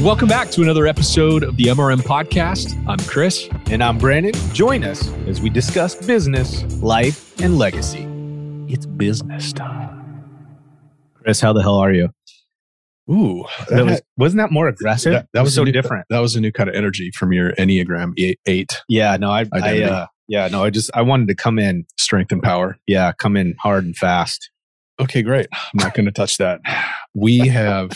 Welcome back to another episode of the MRM Podcast. I'm Chris. And I'm Brandon. Join us as we discuss business, life, and legacy. It's business time. Chris, how the hell are you? Ooh. Wasn't that more aggressive? That was so different. That was a new kind of energy from your Enneagram 8. Yeah, no, I wanted to come in. Strength and power. Yeah, come in hard and fast. Okay, great. I'm not going to touch that. We have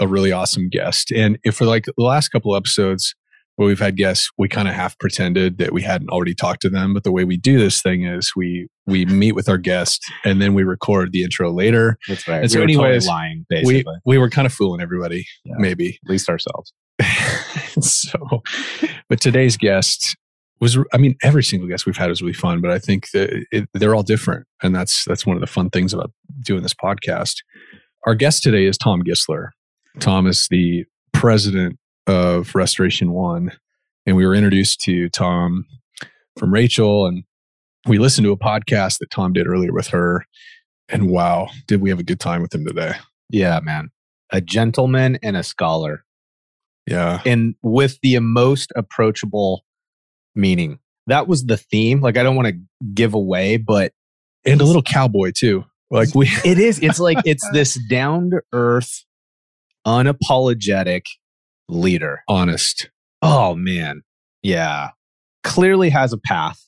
a really awesome guest. And if we're like the last couple episodes where we've had guests, we kind of half pretended that we hadn't already talked to them. But the way we do this thing is we meet with our guest and then we record the intro later. That's right. And so anyways, totally lying, basically. We were kind of fooling everybody, yeah, maybe. At least ourselves. So, but today's guest every single guest we've had is really fun, but I think that they're all different. And that's one of the fun things about doing this podcast. Our guest today is Tom Geissler. Tom is the president of Restoration 1. And we were introduced to Tom from Rachel. And we listened to a podcast that Tom did earlier with her. And wow, did we have a good time with him today. Yeah, man. A gentleman and a scholar. Yeah. And with the most approachable meaning. That was the theme. Like, I don't want to give away, but... And a little cowboy, too. Like we... It is. It's like, it's this down-to-earth, unapologetic leader. Honest. Oh, man. Yeah. Clearly has a path.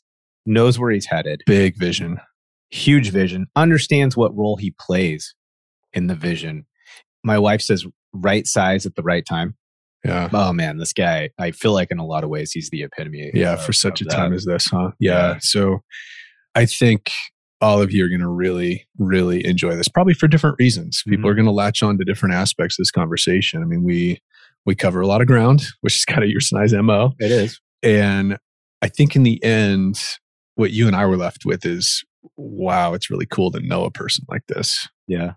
Knows where he's headed. Big vision. Huge vision. Understands what role he plays in the vision. My wife says, right size at the right time. Yeah. Oh man, this guy, I feel like in a lot of ways, he's the epitome. Yeah. For such a time as this, huh? Yeah. So I think all of you are going to really, really enjoy this, probably for different reasons. People are going to latch on to different aspects of this conversation. I mean, we cover a lot of ground, which is kind of your size MO. It is. And I think in the end, what you and I were left with is, wow, it's really cool to know a person like this. Yeah.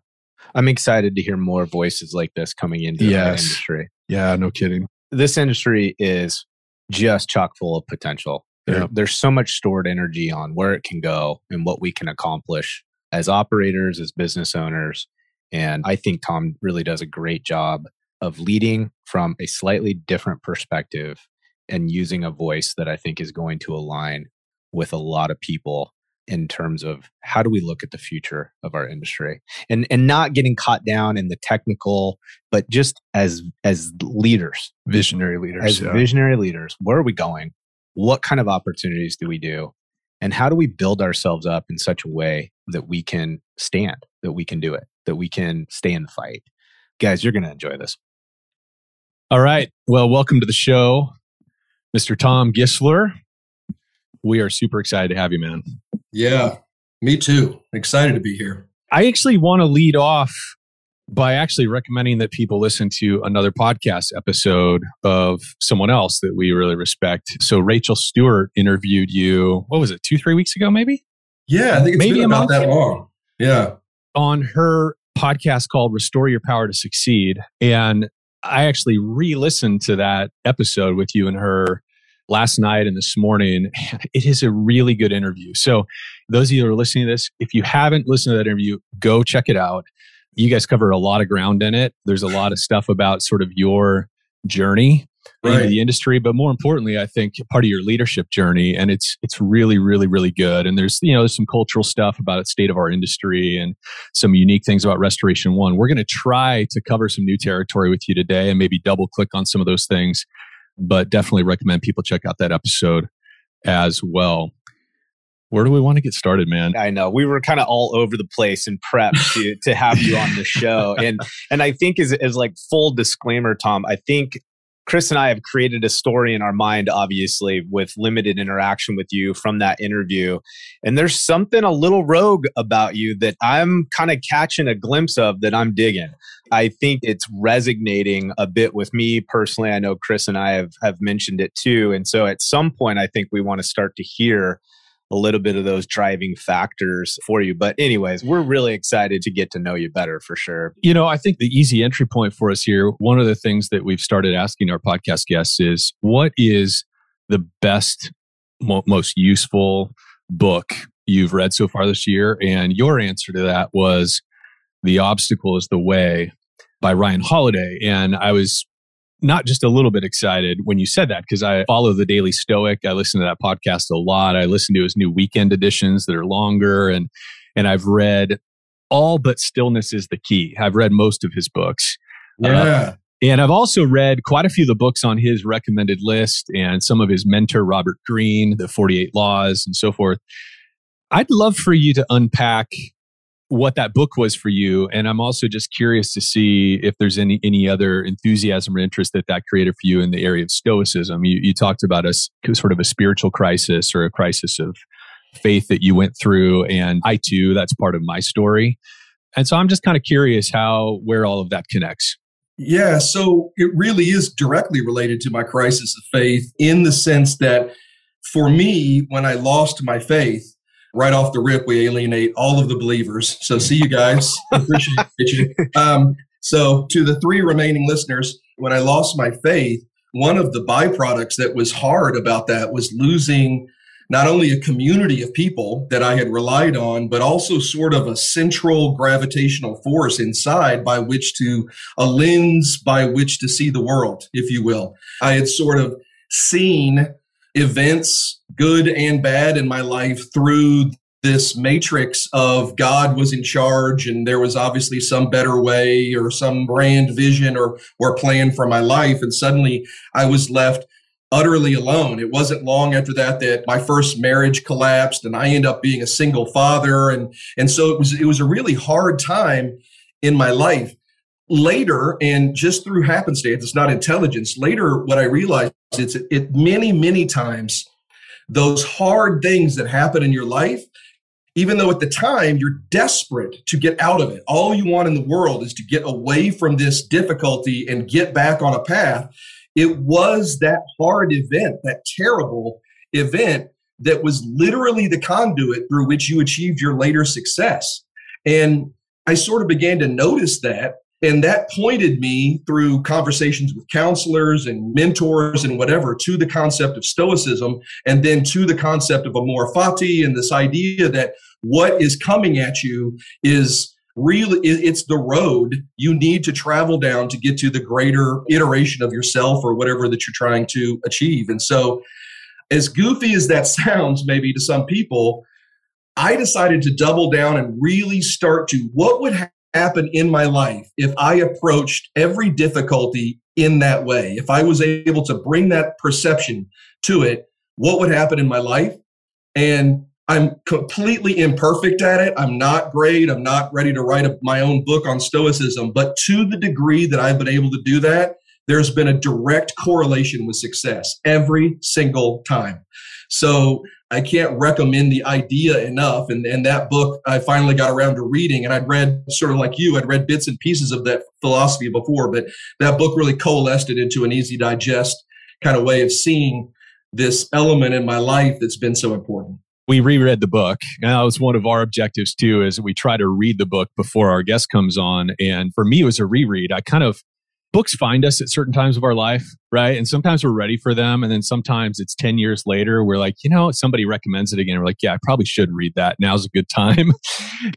I'm excited to hear more voices like this coming into the industry. Yeah, no kidding. This industry is just chock full of potential. Yeah. There's so much stored energy on where it can go and what we can accomplish as operators, as business owners. And I think Tom really does a great job of leading from a slightly different perspective and using a voice that I think is going to align with a lot of people in terms of how do we look at the future of our industry and not getting caught down in the technical, but just as leaders, visionary leaders, where are we going? What kind of opportunities do we do? And how do we build ourselves up in such a way that we can stand, that we can do it, that we can stay in the fight? Guys, you're going to enjoy this. All right. Well, welcome to the show, Mr. Tom Geissler. We are super excited to have you, man. Yeah, me too. Excited to be here. I actually want to lead off by actually recommending that people listen to another podcast episode of someone else that we really respect. So Rachel Stewart interviewed you, what was it, 2-3 weeks ago maybe? Yeah, I think it's maybe about that long. Yeah. On her podcast called Restore Your Power to Succeed. And I actually re-listened to that episode with you and her last night and this morning. It is a really good interview. So those of you who are listening to this, if you haven't listened to that interview, go check it out. You guys cover a lot of ground in it. There's a lot of stuff about sort of your journey into the industry, but more importantly, I think part of your leadership journey. And it's really, really, really good. And there's, there's some cultural stuff about the state of our industry and some unique things about Restoration 1. We're going to try to cover some new territory with you today and maybe double click on some of those things. But definitely recommend people check out that episode as well. Where do we want to get started, man? I know. We were kind of all over the place in prep to have you on the show. And I think as like full disclaimer, Tom, I think Chris and I have created a story in our mind, obviously, with limited interaction with you from that interview. And there's something a little rogue about you that I'm kind of catching a glimpse of that I'm digging. I think it's resonating a bit with me personally. I know Chris and I have mentioned it too. And so at some point, I think we want to start to hear a little bit of those driving factors for you. But anyways, we're really excited to get to know you better for sure. I think the easy entry point for us here, one of the things that we've started asking our podcast guests is, what is the best, most useful book you've read so far this year? And your answer to that was The Obstacle is the Way by Ryan Holiday. And I was not just a little bit excited when you said that, because I follow The Daily Stoic. I listen to that podcast a lot. I listen to his new weekend editions that are longer. And I've read all but Stillness is the Key. I've read most of his books. Yeah. And I've also read quite a few of the books on his recommended list and some of his mentor, Robert Greene, The 48 Laws and so forth. I'd love for you to unpack what that book was for you. And I'm also just curious to see if there's any other enthusiasm or interest that that created for you in the area of Stoicism. You talked about a sort of a spiritual crisis or a crisis of faith that you went through. And I too, that's part of my story. And so I'm just kind of curious where all of that connects. Yeah, so it really is directly related to my crisis of faith in the sense that for me, when I lost my faith, right off the rip, we alienate all of the believers. So see you guys. Appreciate you. So to the three remaining listeners, when I lost my faith, one of the byproducts that was hard about that was losing not only a community of people that I had relied on, but also sort of a central gravitational force inside by which to, a lens by which to see the world, if you will. I had sort of seen events, good and bad, in my life through this matrix of God was in charge and there was obviously some better way or some grand vision or plan for my life. And suddenly I was left utterly alone. It wasn't long after that my first marriage collapsed and I ended up being a single father. And so it was a really hard time in my life. Later, and just through happenstance, it's not intelligence, later what I realized is it many, many times those hard things that happen in your life, even though at the time you're desperate to get out of it, all you want in the world is to get away from this difficulty and get back on a path. It was that hard event, that terrible event, that was literally the conduit through which you achieved your later success. And I sort of began to notice that. And that pointed me through conversations with counselors and mentors and whatever to the concept of Stoicism, and then to the concept of amor fati, and this idea that what is coming at you is really, it's the road you need to travel down to get to the greater iteration of yourself or whatever that you're trying to achieve. And so, as goofy as that sounds maybe to some people, I decided to double down and really start to, what would happen in my life if I approached every difficulty in that way? If I was able to bring that perception to it, what would happen in my life? And I'm completely imperfect at it. I'm not great. I'm not ready to write my own book on Stoicism. But to the degree that I've been able to do that, there's been a direct correlation with success every single time. So I can't recommend the idea enough. And that book I finally got around to reading, and I'd read, sort of like you, I'd read bits and pieces of that philosophy before, but that book really coalesced it into an easy digest kind of way of seeing this element in my life that's been so important. We reread the book, and that was one of our objectives too, is we try to read the book before our guest comes on. And for me, it was a reread. Books find us at certain times of our life, right? And sometimes we're ready for them. And then sometimes it's 10 years later, we're like, somebody recommends it again. We're like, yeah, I probably should read that. Now's a good time.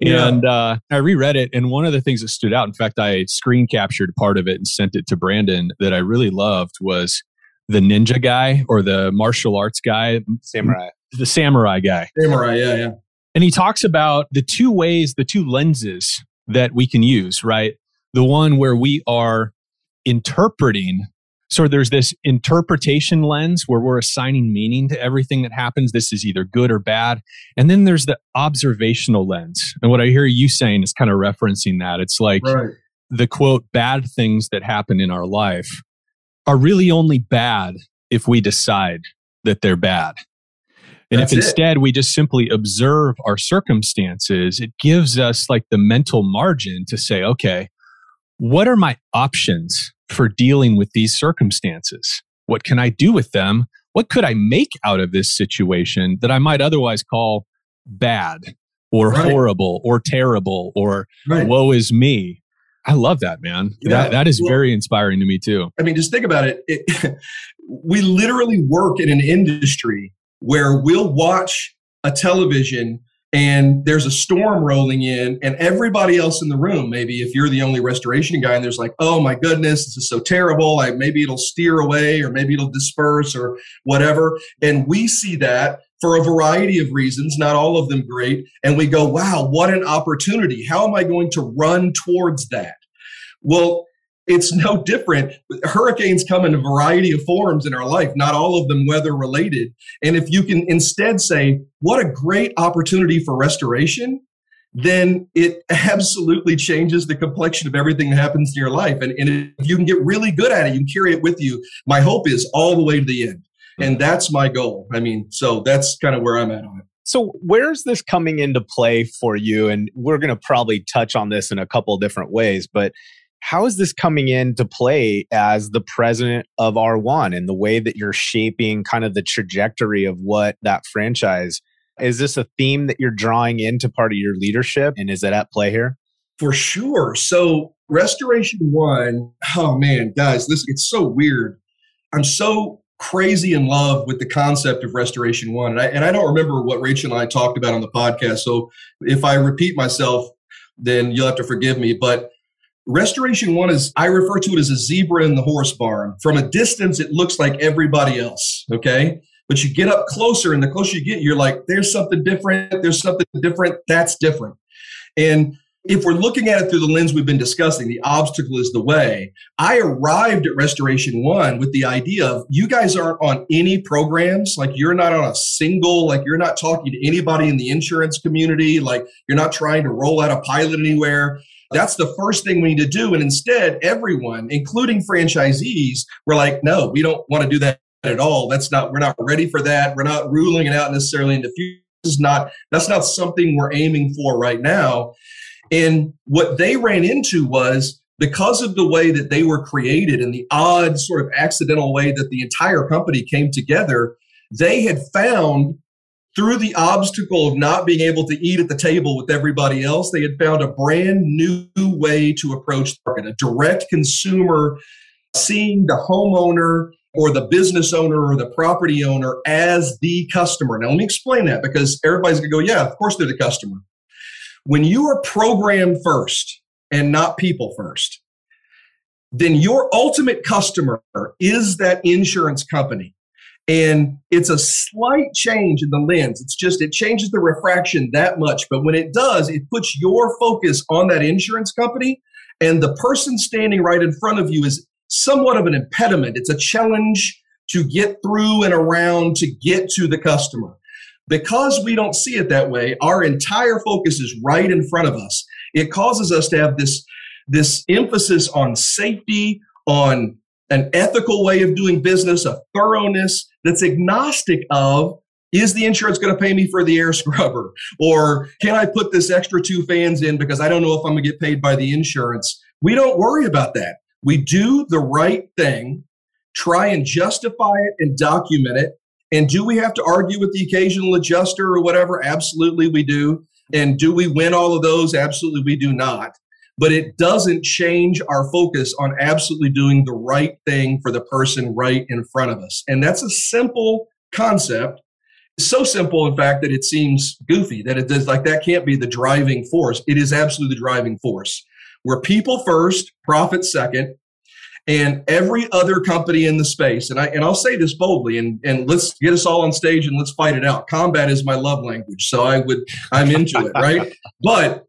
Yeah. And I reread it. And one of the things that stood out, in fact, I screen captured part of it and sent it to Brandon, that I really loved was the ninja guy or the martial arts guy. Samurai. The samurai guy. Samurai, yeah. And he talks about the two lenses that we can use, right? The one where we are interpreting. So there's this interpretation lens where we're assigning meaning to everything that happens. This is either good or bad. And then there's the observational lens. And what I hear you saying is kind of referencing that. It's like the quote, bad things that happen in our life are really only bad if we decide that they're bad. And if instead we just simply observe our circumstances, it gives us like the mental margin to say, okay, what are my options for dealing with these circumstances? What can I do with them? What could I make out of this situation that I might otherwise call bad or horrible or terrible or woe is me? I love that, man. Yeah. That is very inspiring to me too. I mean, just think about it. We literally work in an industry where we'll watch a television and there's a storm rolling in and everybody else in the room, maybe if you're the only restoration guy and there's like, oh my goodness, this is so terrible. Maybe it'll steer away or maybe it'll disperse or whatever. And we see that for a variety of reasons, not all of them great. And we go, wow, what an opportunity. How am I going to run towards that? Well, it's no different. Hurricanes come in a variety of forms in our life, not all of them weather related. And if you can instead say, what a great opportunity for restoration, then it absolutely changes the complexion of everything that happens in your life. And if you can get really good at it, you can carry it with you. My hope is all the way to the end. And that's my goal. So that's kind of where I'm at on it. So where's this coming into play for you? And we're going to probably touch on this in a couple of different ways, but how is this coming into play as the president of R1 and the way that you're shaping kind of the trajectory of what that franchise? Is this a theme that you're drawing into part of your leadership? And is it at play here? For sure. So Restoration 1, oh man, guys, listen, it's so weird. I'm so crazy in love with the concept of Restoration 1. And I don't remember what Rachel and I talked about on the podcast. So if I repeat myself, then you'll have to forgive me. But Restoration 1 is, I refer to it as a zebra in the horse barn. From a distance, it looks like everybody else, okay? But you get up closer, and the closer you get, you're like, there's something different, that's different. And if we're looking at it through the lens we've been discussing, the obstacle is the way. I arrived at Restoration 1 with the idea of, you guys aren't on any programs. You're not talking to anybody in the insurance community. You're not trying to roll out a pilot anywhere. That's the first thing we need to do. And instead, everyone, including franchisees, were like, no, we don't want to do that at all. We're not ready for that. We're not ruling it out necessarily in the future. That's not something we're aiming for right now. And what they ran into was, because of the way that they were created and the odd sort of accidental way that the entire company came together, they had found, through the obstacle of not being able to eat at the table with everybody else, they had found a brand new way to approach the market, a direct consumer seeing the homeowner or the business owner or the property owner as the customer. Now, let me explain that, because everybody's going to go, yeah, of course they're the customer. When you are programmed first and not people first, then your ultimate customer is that insurance company. And it's a slight change in the lens. It changes the refraction that much. But when it does, it puts your focus on that insurance company. And the person standing right in front of you is somewhat of an impediment. It's a challenge to get through and around to get to the customer. Because we don't see it that way, our entire focus is right in front of us. It causes us to have this emphasis on safety, on an ethical way of doing business, a thoroughness that's agnostic of, is the insurance going to pay me for the air scrubber? Or can I put this extra 2 fans in because I don't know if I'm going to get paid by the insurance? We don't worry about that. We do the right thing, try and justify it and document it. And do we have to argue with the occasional adjuster or whatever? Absolutely, we do. And do we win all of those? Absolutely, we do not. But it doesn't change our focus on absolutely doing the right thing for the person right in front of us. And that's a simple concept. So simple, in fact, that it seems goofy, that it does, that can't be the driving force. It is absolutely the driving force. We're people first, profit second. And every other company in the space, and I'll say this boldly, and let's get us all on stage and let's fight it out. Combat is my love language, so I'm into it, right? But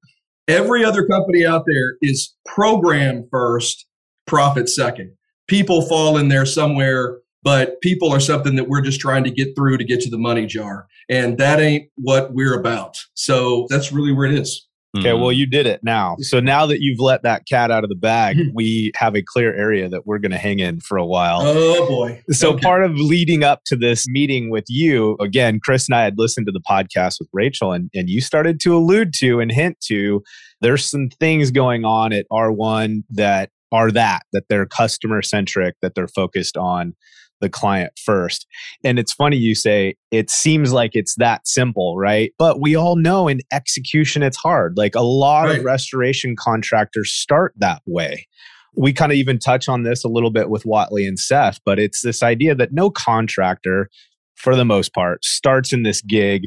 every other company out there is program first, profit second. People fall in there somewhere, but people are something that we're just trying to get through to get to the money jar, and that ain't what we're about. So that's really where it is. Okay, well, you did it now. So now that you've let that cat out of the bag, we have a clear area that we're going to hang in for a while. Oh, boy. So okay. Part of leading up to this meeting with you, again, Chris and I had listened to the podcast with Rachel, and you started to allude to and hint to, there's some things going on at R1 that they're customer-centric, that they're focused on the client first. And it's funny you say, it seems like it's that simple, right? But we all know in execution, it's hard. A lot of restoration contractors start that way. We kind of even touch on this a little bit with Watley and Seth, but it's this idea that no contractor, for the most part, starts in this gig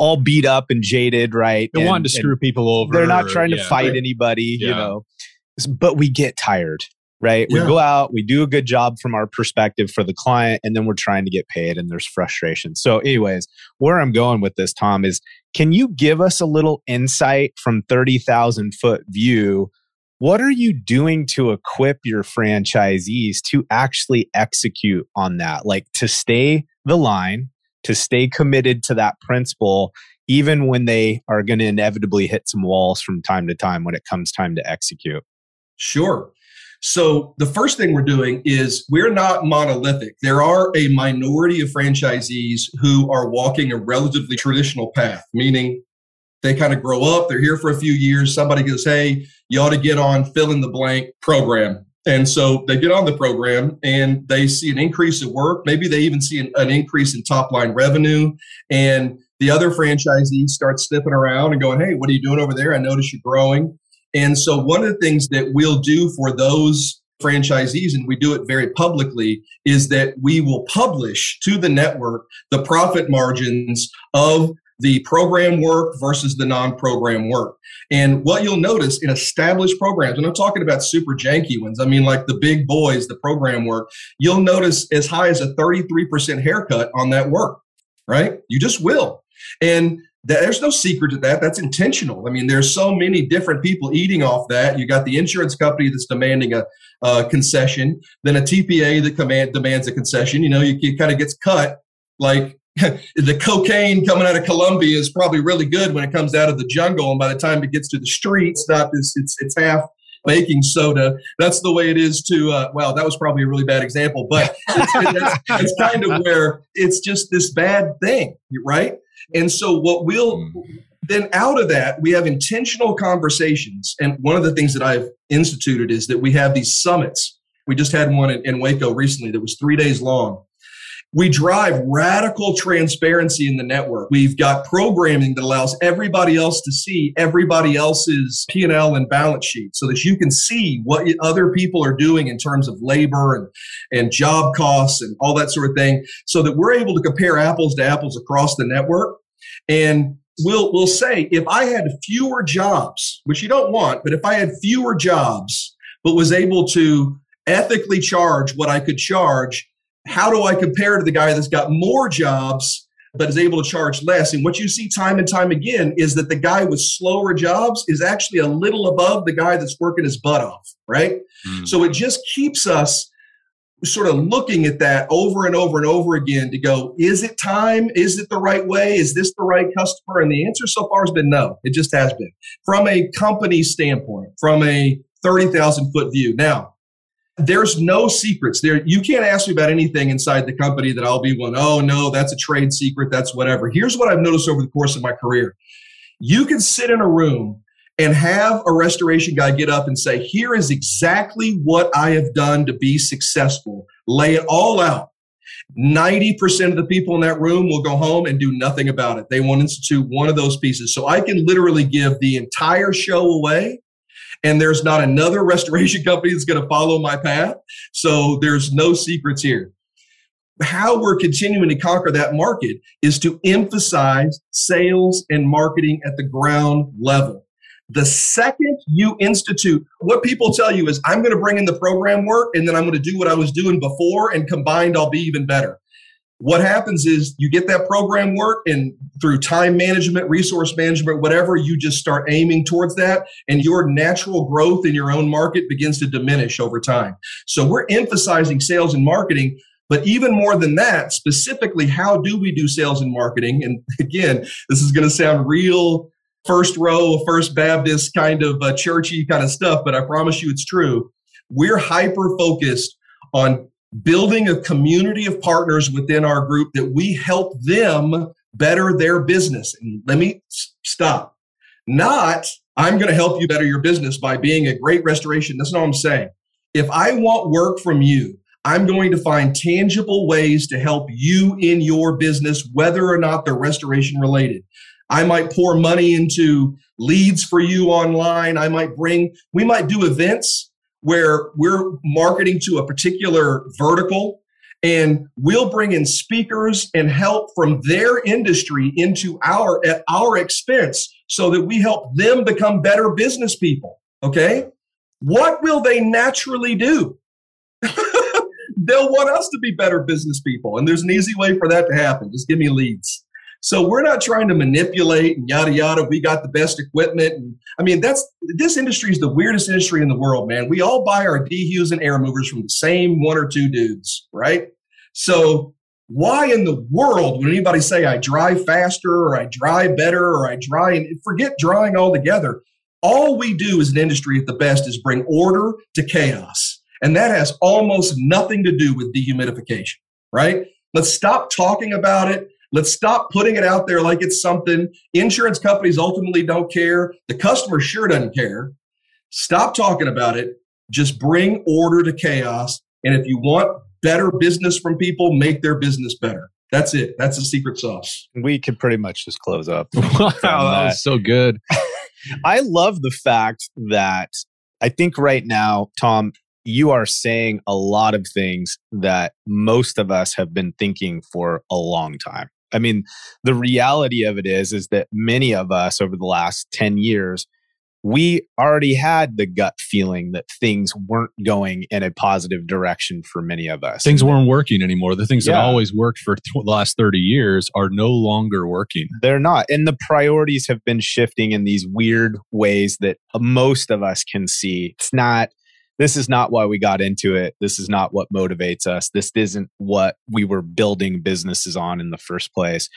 all beat up and jaded, right? They want to screw people over. They're not trying to fight anybody, you know. But we get tired, right? Yeah. We go out, we do a good job from our perspective for the client, and then we're trying to get paid and there's frustration. So anyways, where I'm going with this, Tom, is can you give us a little insight from 30,000 foot view? What are you doing to equip your franchisees to actually execute on that? Like to stay the line, to stay committed to that principle, even when they are going to inevitably hit some walls from time to time when it comes time to execute? Sure. So the first thing we're doing is we're not monolithic. There are a minority of franchisees who are walking a relatively traditional path, meaning they kind of grow up, they're here for a few years, somebody goes, hey, you ought to get on fill in the blank program. And so they get on the program and they see an increase in work. Maybe they even see an increase in top line revenue. And the other franchisee starts sniffing around and going, hey, what are you doing over there? I notice you're growing. And so one of the things that we'll do for those franchisees, and we do it very publicly, is that we will publish to the network the profit margins of the program work versus the non-program work. And what you'll notice in established programs, and I'm talking about super janky ones, I mean like the big boys, the program work, you'll notice as high as a 33% haircut on that work, right? You just will. And there's no secret to that. That's intentional. I mean, there's so many different people eating off that. You got the insurance company that's demanding a concession, then a TPA that demands a concession. You know, it kind of gets cut like, the cocaine coming out of Colombia is probably really good when it comes out of the jungle. And by the time it gets to the streets, it's half baking soda. That's the way it is to, wow, that was probably a really bad example, but it's kind of where it's just this bad thing, right? And so what we'll then out of that, we have intentional conversations. And one of the things that I've instituted is that we have these summits. We just had one in Waco recently that was 3 days long. We drive radical transparency in the network. We've got programming that allows everybody else to see everybody else's P&L and balance sheet so that you can see what other people are doing in terms of labor and job costs and all that sort of thing, so that we're able to compare apples to apples across the network. And we'll say, if I had fewer jobs, which you don't want, but if I had fewer jobs, but was able to ethically charge what I could charge, how do I compare to the guy that's got more jobs but is able to charge less? And what you see time and time again is that the guy with slower jobs is actually a little above the guy that's working his butt off, right? Mm. So it just keeps us sort of looking at that over and over and over again to go, is it time? Is it the right way? Is this the right customer? And the answer so far has been no. It just has been. From a company standpoint, from a 30,000 foot view. Now, there's no secrets there. You can't ask me about anything inside the company that I'll be one. Oh no, that's a trade secret. That's whatever. Here's what I've noticed over the course of my career. You can sit in a room and have a restoration guy get up and say, here is exactly what I have done to be successful. Lay it all out. 90% of the people in that room will go home and do nothing about it. They won't institute one of those pieces. So I can literally give the entire show away, and there's not another restoration company that's going to follow my path. So there's no secrets here. How we're continuing to conquer that market is to emphasize sales and marketing at the ground level. The second you institute, what people tell you is, I'm going to bring in the program work and then I'm going to do what I was doing before, and combined, I'll be even better. What happens is you get that program work, and through time management, resource management, whatever, you just start aiming towards that, and your natural growth in your own market begins to diminish over time. So we're emphasizing sales and marketing, but even more than that, specifically, how do we do sales and marketing? And again, this is going to sound real first row, First Baptist kind of churchy kind of stuff, but I promise you it's true. We're hyper-focused on building a community of partners within our group that we help them better their business. And let me stop. Not, I'm going to help you better your business by being a great restoration. That's not what I'm saying. If I want work from you, I'm going to find tangible ways to help you in your business, whether or not they're restoration related. I might pour money into leads for you online. We might do events where we're marketing to a particular vertical, And we'll bring in speakers and help from their industry into our, at our expense, so that we help them become better business people. Okay. What will they naturally do? They'll want us to be better business people. And there's an easy way for that to happen. Just give me leads. So we're not trying to manipulate and yada, yada. We got the best equipment. And, I mean, this industry is the weirdest industry in the world, man. We all buy our dehues and air movers from the same one or two dudes, right? So why in the world would anybody say I drive faster or I drive better or I drive, and forget drawing altogether? All we do as an industry at the best is bring order to chaos. And that has almost nothing to do with dehumidification, right? Let's stop talking about it. Let's stop putting it out there like it's something. Insurance companies ultimately don't care. The customer sure doesn't care. Stop talking about it. Just bring order to chaos. And if you want better business from people, make their business better. That's it. That's the secret sauce. We could pretty much just close up. Wow, that was so good. I love the fact that I think right now, Tom, you are saying a lot of things that most of us have been thinking for a long time. I mean, the reality of it is that many of us over the last 10 years, we already had the gut feeling that things weren't going in a positive direction for many of us. Things weren't working anymore. The things that always worked for the last 30 years are no longer working. They're not. And the priorities have been shifting in these weird ways that most of us can see. This is not why we got into it. This is not what motivates us. This isn't what we were building businesses on in the first place.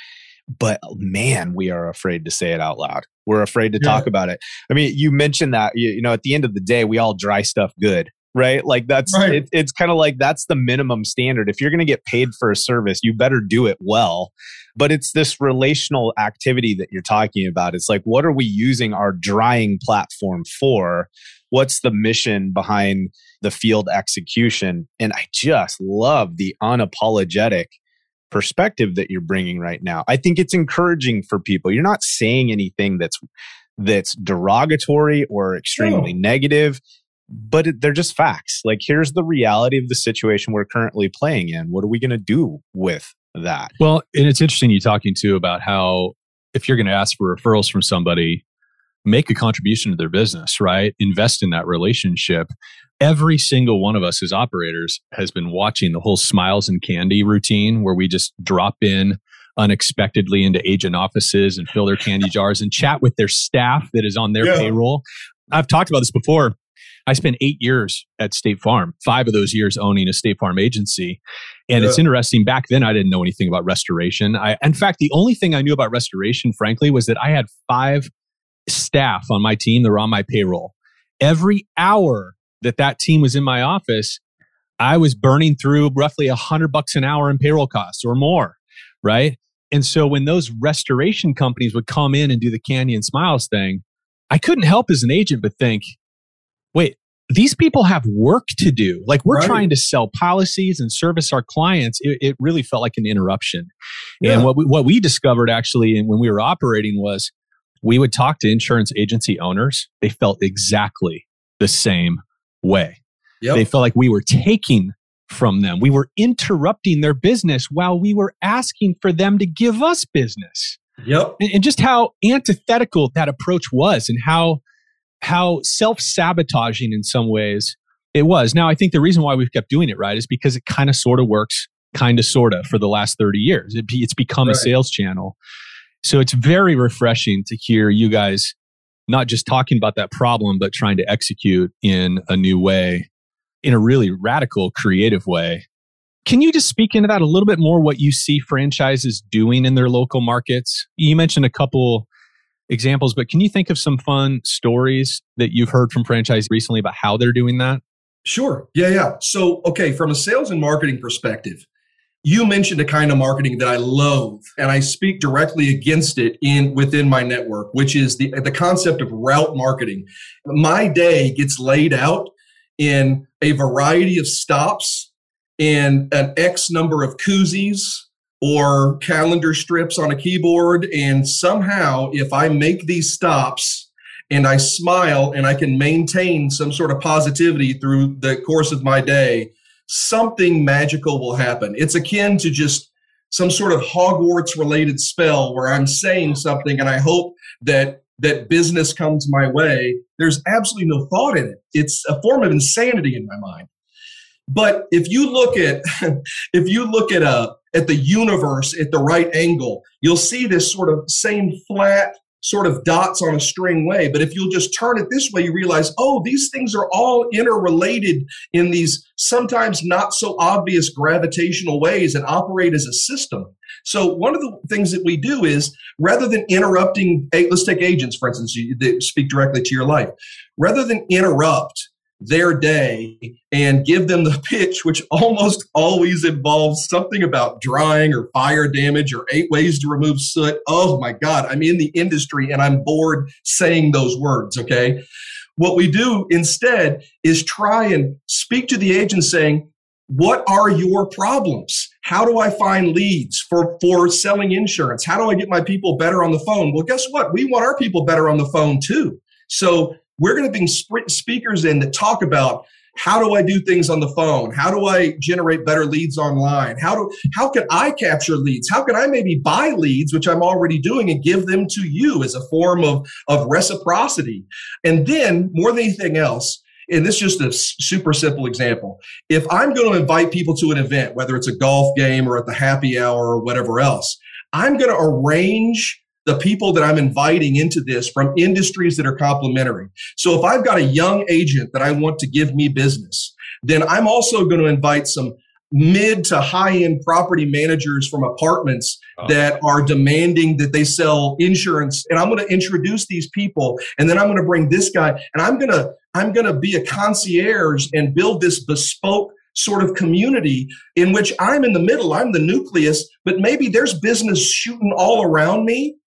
But man, we are afraid to say it out loud. We're afraid to talk about it. I mean, you mentioned that, you know, at the end of the day, we all dry stuff good, right? Like that's, it's kind of like, that's the minimum standard. If you're going to get paid for a service, you better do it well. But it's this relational activity that you're talking about. It's like, what are we using our drying platform for? What's the mission behind the field execution? And I just love the unapologetic perspective that you're bringing right now. I think it's encouraging for people. You're not saying anything that's derogatory or extremely negative, but they're just facts. Like, here's the reality of the situation we're currently playing in. What are we going to do with that? Well, and it's interesting you talking too about how if you're going to ask for referrals from somebody, make a contribution to their business, right? Invest in that relationship. Every single one of us as operators has been watching the whole smiles and candy routine where we just drop in unexpectedly into agent offices and fill their candy jars and chat with their staff that is on their payroll. I've talked about this before. I spent 8 years at State Farm, 5 of those years owning a State Farm agency. And it's interesting, back then I didn't know anything about restoration. In fact, the only thing I knew about restoration, frankly, was that I had 5 staff on my team that were on my payroll. Every hour that team was in my office, I was burning through roughly $100 an hour in payroll costs or more, right? And so when those restoration companies would come in and do the candy and smiles thing, I couldn't help as an agent but think, wait, these people have work to do. Like, we're trying to sell policies and service our clients. It really felt like an interruption. Yeah. And what we discovered actually, and when we were operating, was we would talk to insurance agency owners. They felt exactly the same way. Yep. They felt like we were taking from them. We were interrupting their business while we were asking for them to give us business. Yep. And just how antithetical that approach was, and how self-sabotaging in some ways it was. Now, I think the reason why we've kept doing it, right, is because it kind of sort of works, kind of sort of, for the last 30 years. It's become a sales channel. So it's very refreshing to hear you guys not just talking about that problem, but trying to execute in a new way, in a really radical, creative way. Can you just speak into that a little bit more, what you see franchises doing in their local markets? You mentioned a couple examples, but can you think of some fun stories that you've heard from franchisees recently about how they're doing that? Sure. Yeah. So, okay, from a sales and marketing perspective, you mentioned a kind of marketing that I loathe, and I speak directly against it within my network, which is the concept of route marketing. My day gets laid out in a variety of stops and an X number of koozies or calendar strips on a keyboard. And somehow, if I make these stops and I smile and I can maintain some sort of positivity through the course of my day, something magical will happen. It's akin to just some sort of Hogwarts-related spell where I'm saying something and I hope that business comes my way. There's absolutely no thought in it. It's a form of insanity in my mind. But if you look at the universe at the right angle, you'll see this sort of same flat sort of dots on a string way. But if you'll just turn it this way, you realize, oh, these things are all interrelated in these sometimes not so obvious gravitational ways and operate as a system. So one of the things that we do is, rather than interrupting, let's take agents, for instance, that speak directly to your life, rather than interrupt their day and give them the pitch, which almost always involves something about drying or fire damage or 8 ways to remove soot. Oh my God, I'm in the industry and I'm bored saying those words, okay? What we do instead is try and speak to the agent saying, what are your problems? How do I find leads for selling insurance? How do I get my people better on the phone? Well, guess what? We want our people better on the phone too. So we're going to bring speakers in that talk about, how do I do things on the phone? How do I generate better leads online? How can I capture leads? How can I maybe buy leads, which I'm already doing, and give them to you as a form of reciprocity? And then, more than anything else, and this is just a super simple example, if I'm going to invite people to an event, whether it's a golf game or at the happy hour or whatever else, I'm going to arrange the people that I'm inviting into this from industries that are complementary. So if I've got a young agent that I want to give me business, then I'm also going to invite some mid to high-end property managers from apartments that are demanding that they sell insurance. And I'm going to introduce these people, and then I'm going to bring this guy, and I'm going to be a concierge and build this bespoke sort of community in which I'm in the middle, I'm the nucleus, but maybe there's business shooting all around me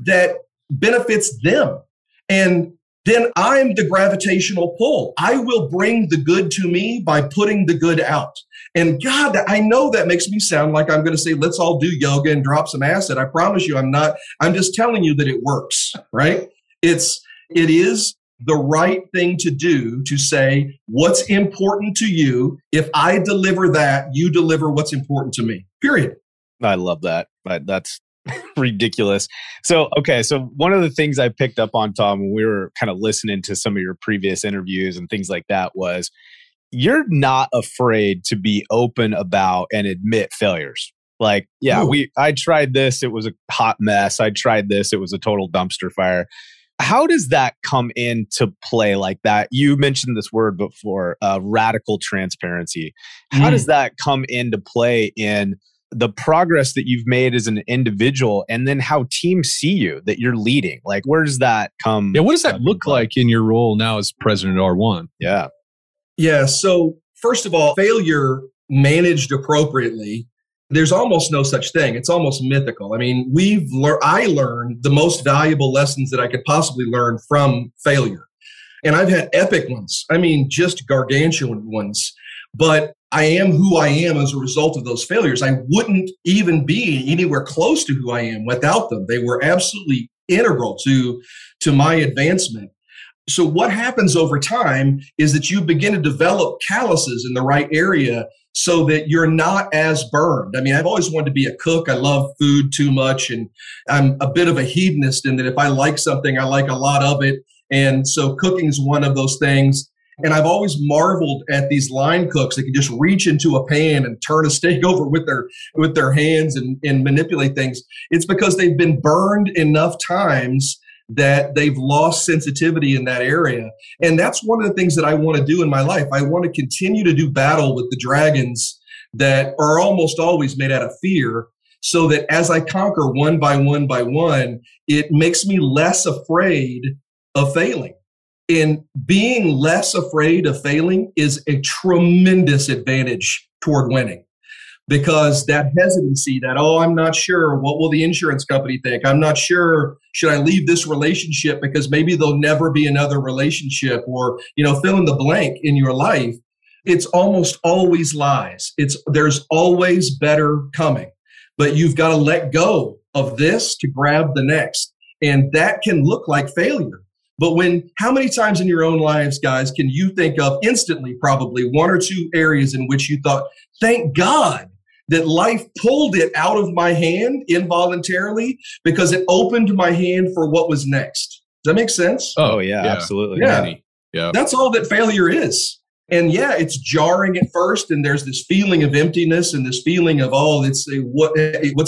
that benefits them. And then I'm the gravitational pull. I will bring the good to me by putting the good out. And God, I know that makes me sound like I'm going to say, let's all do yoga and drop some acid. I promise you I'm not. I'm just telling you that it works, right? It is the right thing to do, to say what's important to you. If I deliver that, you deliver what's important to me, period. I love that. That's ridiculous. So, okay. So one of the things I picked up on, Tom, when we were kind of listening to some of your previous interviews and things like that, was you're not afraid to be open about and admit failures. Like, yeah, ooh, I tried this. It was a hot mess. I tried this. It was a total dumpster fire. How does that come into play like that? You mentioned this word before, radical transparency. How does that come into play in the progress that you've made as an individual, and then how teams see you that you're leading? Like, where does that come? Yeah, what does that look like in your role now as president of R1? Yeah. So first of all, failure managed appropriately, there's almost no such thing. It's almost mythical. I mean, I learned the most valuable lessons that I could possibly learn from failure. And I've had epic ones. I mean, just gargantuan ones. But I am who I am as a result of those failures. I wouldn't even be anywhere close to who I am without them. They were absolutely integral to my advancement. So what happens over time is that you begin to develop calluses in the right area so that you're not as burned. I mean, I've always wanted to be a cook. I love food too much, and I'm a bit of a hedonist in that if I like something, I like a lot of it. And so cooking's one of those things. And I've always marveled at these line cooks that can just reach into a pan and turn a steak over with their hands and manipulate things. It's because they've been burned enough times that they've lost sensitivity in that area. And that's one of the things that I want to do in my life. I want to continue to do battle with the dragons that are almost always made out of fear, so that as I conquer one by one by one, it makes me less afraid of failing. And being less afraid of failing is a tremendous advantage toward winning. Because that hesitancy, that, oh, I'm not sure, what will the insurance company think? I'm not sure, should I leave this relationship because maybe there'll never be another relationship, or, fill in the blank in your life. It's almost always lies. There's always better coming, but you've got to let go of this to grab the next. And that can look like failure. But how many times in your own lives, guys, can you think of instantly probably one or two areas in which you thought, thank God that life pulled it out of my hand involuntarily because it opened my hand for what was next? Does that make sense? Oh, yeah, absolutely. Yeah. Yeah. That's all that failure is. And yeah, it's jarring at first. And there's this feeling of emptiness and this feeling of, what's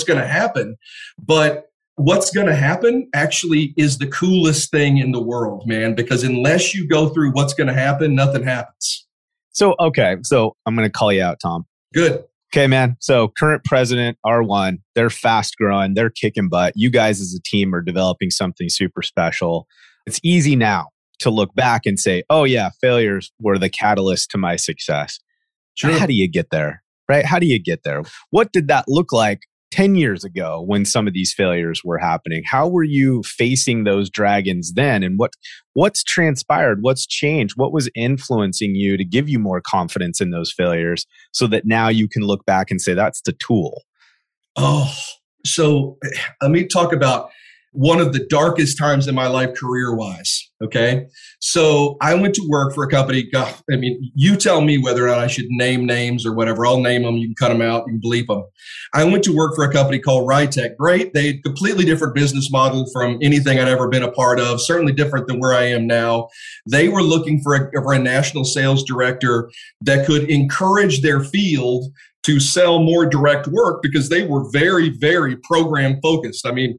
going to happen? But what's going to happen actually is the coolest thing in the world, man, because unless you go through what's going to happen, nothing happens. So I'm going to call you out, Tom. Good. Okay, man. So current president, R1, they're fast growing, they're kicking butt. You guys as a team are developing something super special. It's easy now to look back and say, oh yeah, failures were the catalyst to my success. True. How do you get there, right? How do you get there? What did that look like 10 years ago when some of these failures were happening? How were you facing those dragons then? And what's transpired? What's changed? What was influencing you to give you more confidence in those failures so that now you can look back and say, that's the tool? Oh, so let me talk about one of the darkest times in my life career-wise, okay? So I went to work for a company. God, I mean, you tell me whether or not I should name names or whatever. I'll name them. You can cut them out. You can bleep them. I went to work for a company called Ritech. Great. They had a completely different business model from anything I'd ever been a part of, certainly different than where I am now. They were looking for a national sales director that could encourage their field to sell more direct work because they were very, very program-focused. I mean,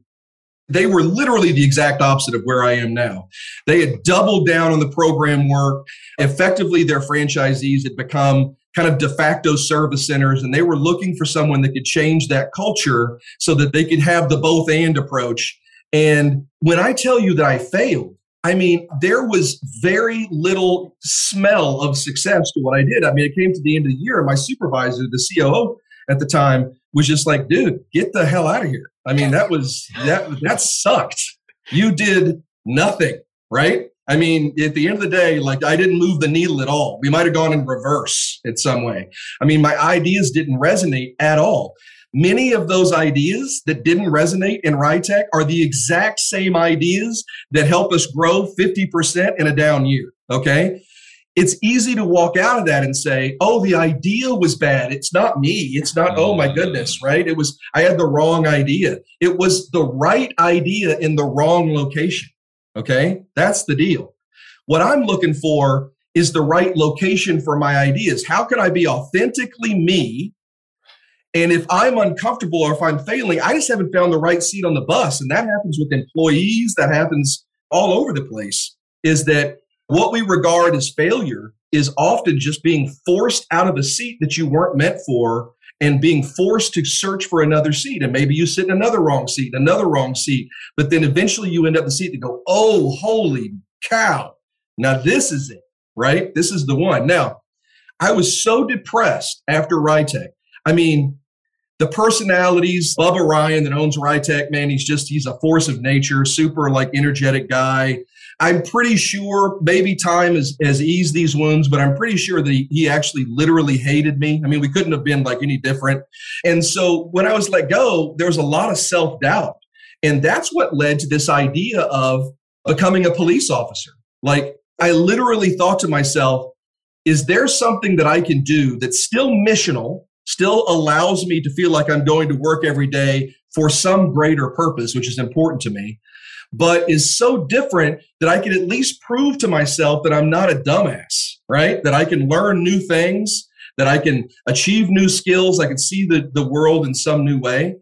they were literally the exact opposite of where I am now. They had doubled down on the program work. Effectively, their franchisees had become kind of de facto service centers, and they were looking for someone that could change that culture so that they could have the both and approach. And when I tell you that I failed, I mean, there was very little smell of success to what I did. I mean, it came to the end of the year, and my supervisor, the COO at the time, was just like, dude, get the hell out of here. I mean, that sucked. You did nothing, right? I mean, at the end of the day, like, I didn't move the needle at all. We might have gone in reverse in some way. I mean, my ideas didn't resonate at all. Many of those ideas that didn't resonate in Ritech are the exact same ideas that help us grow 50% in a down year, okay? It's easy to walk out of that and say, oh, the idea was bad. It's not me. It's not, oh my goodness, right? It was, I had the wrong idea. It was the right idea in the wrong location, okay? That's the deal. What I'm looking for is the right location for my ideas. How can I be authentically me? And if I'm uncomfortable or if I'm failing, I just haven't found the right seat on the bus. And that happens with employees. That happens all over the place, is that what we regard as failure is often just being forced out of a seat that you weren't meant for and being forced to search for another seat. And maybe you sit in another wrong seat. But then eventually you end up in the seat that go, oh, holy cow. Now this is it, right? This is the one. Now, I was so depressed after Ritech. I mean, the personalities, Bubba Ryan that owns Ritech, man, he's a force of nature, super like energetic guy. I'm pretty sure maybe time has eased these wounds, but I'm pretty sure that he actually literally hated me. I mean, we couldn't have been like any different. And so when I was let go, there was a lot of self-doubt. And that's what led to this idea of becoming a police officer. Like, I literally thought to myself, is there something that I can do that's still missional, still allows me to feel like I'm going to work every day for some greater purpose, which is important to me, but is so different that I can at least prove to myself that I'm not a dumbass, right? That I can learn new things, that I can achieve new skills, I can see the world in some new way.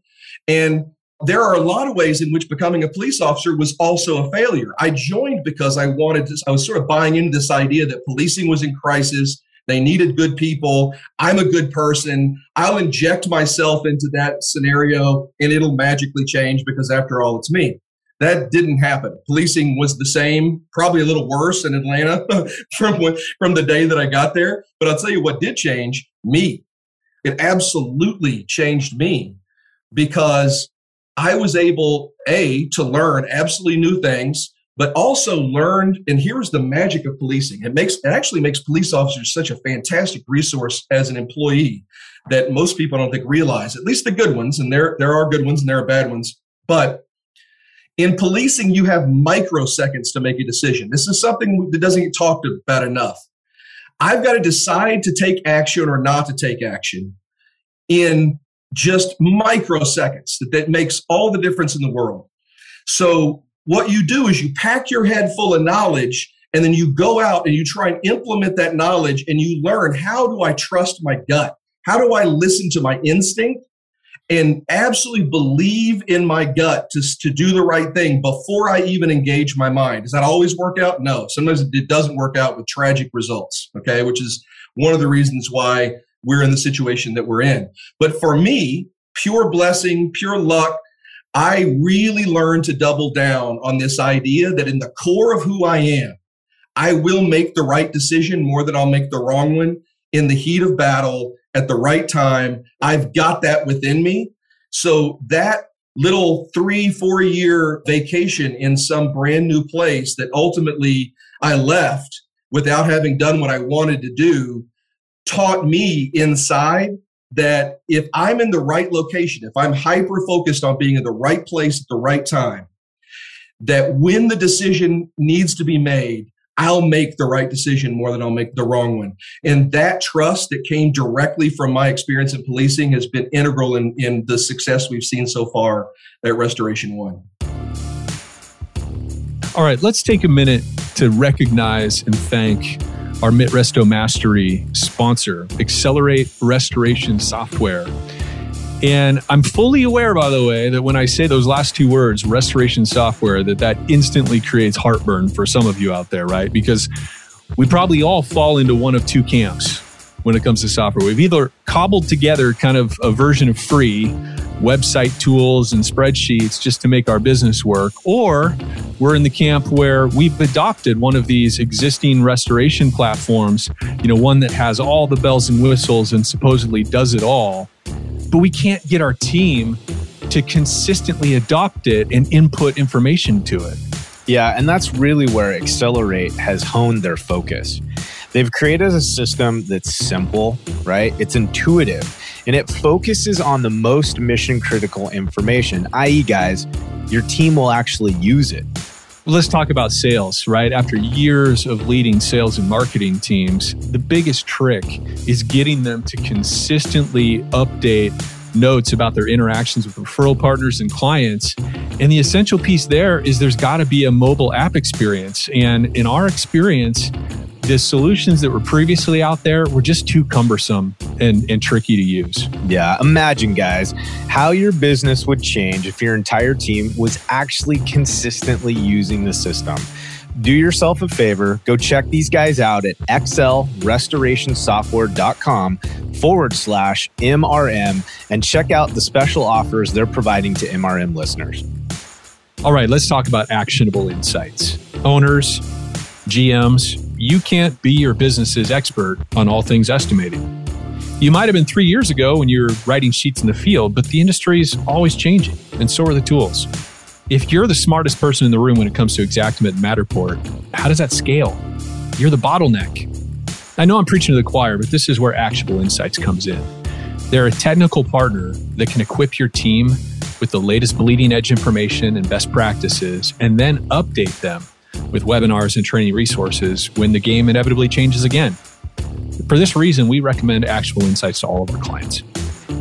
And there are a lot of ways in which becoming a police officer was also a failure. I joined because I was sort of buying into this idea that policing was in crisis. They needed good people. I'm a good person. I'll inject myself into that scenario and it'll magically change because after all, it's me. That didn't happen. Policing was the same, probably a little worse in Atlanta from the day that I got there. But I'll tell you what did change, me. It absolutely changed me because I was able, to learn absolutely new things, but also learned, and here's the magic of policing. It actually makes police officers such a fantastic resource as an employee that most people I don't think realize, at least the good ones, and there are good ones and there are bad ones. But In policing, you have microseconds to make a decision. This is something that doesn't get talked about enough. I've got to decide to take action or not to take action in just microseconds. That makes all the difference in the world. So what you do is you pack your head full of knowledge, and then you go out and you try and implement that knowledge, and you learn, how do I trust my gut? How do I listen to my instinct and absolutely believe in my gut to do the right thing before I even engage my mind? Does that always work out? No. Sometimes it doesn't work out with tragic results, okay, which is one of the reasons why we're in the situation that we're in. But for me, pure blessing, pure luck, I really learned to double down on this idea that in the core of who I am, I will make the right decision more than I'll make the wrong one in the heat of battle at the right time. I've got that within me. So that little 3-4 year vacation in some brand new place that ultimately I left without having done what I wanted to do taught me inside that if I'm in the right location, if I'm hyper-focused on being in the right place at the right time, that when the decision needs to be made, I'll make the right decision more than I'll make the wrong one. And that trust that came directly from my experience in policing has been integral in the success we've seen so far at Restoration 1. All right, let's take a minute to recognize and thank our MIT/RESTO Mastery sponsor, Xcelerate Restoration Software. And I'm fully aware, by the way, that when I say those last two words, restoration software, that instantly creates heartburn for some of you out there, right? Because we probably all fall into one of two camps when it comes to software. We've either cobbled together kind of a version of free website tools and spreadsheets just to make our business work, or we're in the camp where we've adopted one of these existing restoration platforms, one that has all the bells and whistles and supposedly does it all, but we can't get our team to consistently adopt it and input information to it. Yeah, and that's really where Xcelerate has honed their focus. They've created a system that's simple, right? It's intuitive, and it focuses on the most mission-critical information, i.e., guys, your team will actually use it. Let's talk about sales, right? After years of leading sales and marketing teams, the biggest trick is getting them to consistently update notes about their interactions with referral partners and clients. And the essential piece there is there's got to be a mobile app experience. And in our experience, the solutions that were previously out there were just too cumbersome and tricky to use. Yeah, imagine, guys, how your business would change if your entire team was actually consistently using the system. Do yourself a favor, go check these guys out at xlrestorationsoftware.com/MRM and check out the special offers they're providing to MRM listeners. All right, let's talk about actionable insights. Owners, GMs, you can't be your business's expert on all things estimating. You might have been 3 years ago when you were writing sheets in the field, but the industry is always changing, and so are the tools. If you're the smartest person in the room when it comes to Xactimate and Matterport, how does that scale? You're the bottleneck. I know I'm preaching to the choir, but this is where Actionable Insights comes in. They're a technical partner that can equip your team with the latest bleeding edge information and best practices, and then update them with webinars and training resources when the game inevitably changes again. For this reason, we recommend Actionable Insights to all of our clients.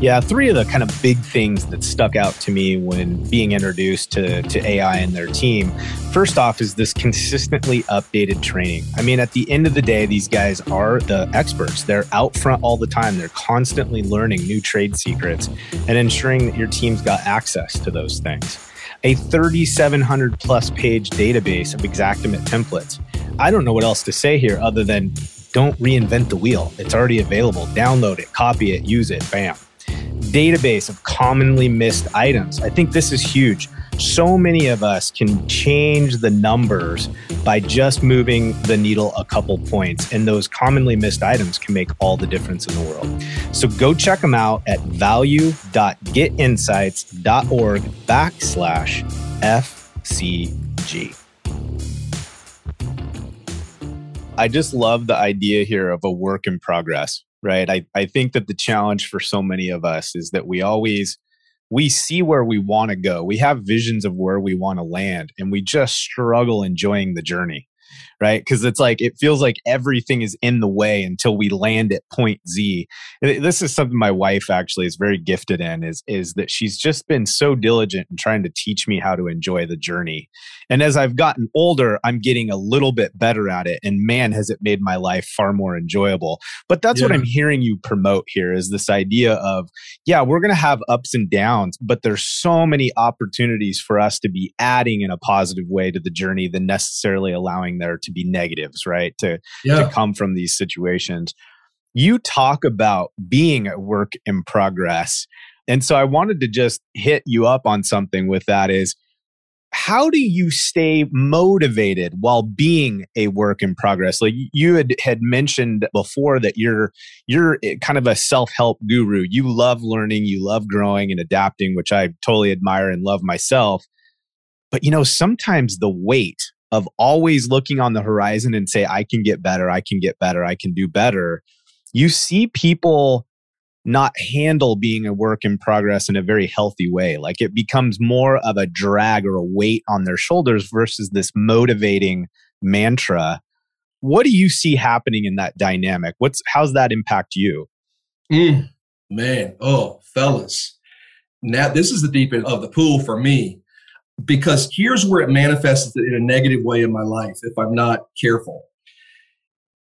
Yeah, three of the kind of big things that stuck out to me when being introduced to AI and their team. First off is this consistently updated training. I mean, at the end of the day, these guys are the experts. They're out front all the time. They're constantly learning new trade secrets and ensuring that your team's got access to those things. A 3,700 plus page database of Xactimate templates. I don't know what else to say here other than don't reinvent the wheel. It's already available. Download it, copy it, use it, bam. Database of commonly missed items. I think this is huge. So many of us can change the numbers by just moving the needle a couple points, and those commonly missed items can make all the difference in the world. So go check them out at value.getinsights.org/FCG. I just love the idea here of a work in progress, right? I think that the challenge for so many of us is that we always we see where we want to go. We have visions of where we want to land, and we just struggle enjoying the journey, right? Because it's like, it feels like everything is in the way until we land at point Z. This is something my wife actually is very gifted in, is that she's just been so diligent in trying to teach me how to enjoy the journey. And as I've gotten older, I'm getting a little bit better at it. And man, has it made my life far more enjoyable. But that's what I'm hearing you promote here, is this idea of, yeah, we're going to have ups and downs, but there's so many opportunities for us to be adding in a positive way to the journey than necessarily allowing there to be negatives, right? To come from these situations. You talk about being a work in progress. And so I wanted to just hit you up on something with that is, how do you stay motivated while being a work in progress? Like you had mentioned before that you're kind of a self-help guru. You love learning, you love growing and adapting, which I totally admire and love myself. But you know, sometimes the weight of always looking on the horizon and say, I can get better, I can get better, I can do better. You see people not handle being a work in progress in a very healthy way. Like it becomes more of a drag or a weight on their shoulders versus this motivating mantra. What do you see happening in that dynamic? How's that impact you? Man, oh, fellas. Now this is the deep end of the pool for me. Because here's where it manifests in a negative way in my life if I'm not careful.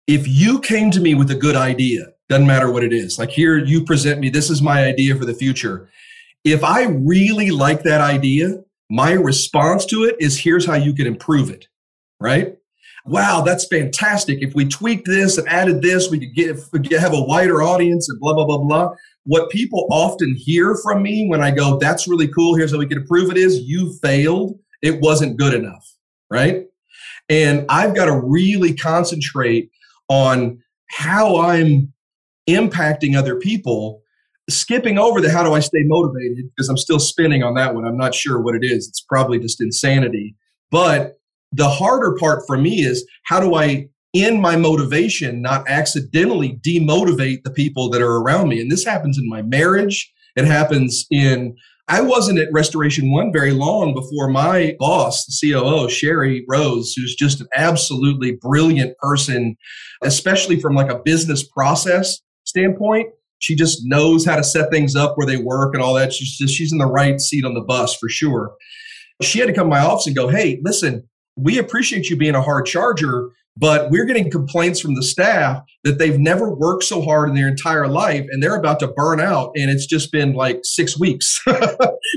If you came to me with a good idea, doesn't matter what it is, like here you present me, this is my idea for the future. If I really like that idea, my response to it is, here's how you can improve it, right? Wow, that's fantastic. If we tweaked this and added this, we could have a wider audience and blah, blah, blah, blah. What people often hear from me when I go, that's really cool, here's how we can improve it, is you failed. It wasn't good enough, right? And I've got to really concentrate on how I'm impacting other people, skipping over the how do I stay motivated, because I'm still spinning on that one. I'm not sure what it is. It's probably just insanity. But the harder part for me is, how do I, in my motivation, not accidentally demotivate the people that are around me? And this happens in my marriage. It happens in, I wasn't at Restoration 1 very long before my boss, the COO, Sherry Rose, who's just an absolutely brilliant person, especially from like a business process standpoint. She just knows how to set things up where they work and all that. She's in the right seat on the bus for sure. She had to come to my office and go, hey, listen, we appreciate you being a hard charger, but we're getting complaints from the staff that they've never worked so hard in their entire life and they're about to burn out. And it's just been like 6 weeks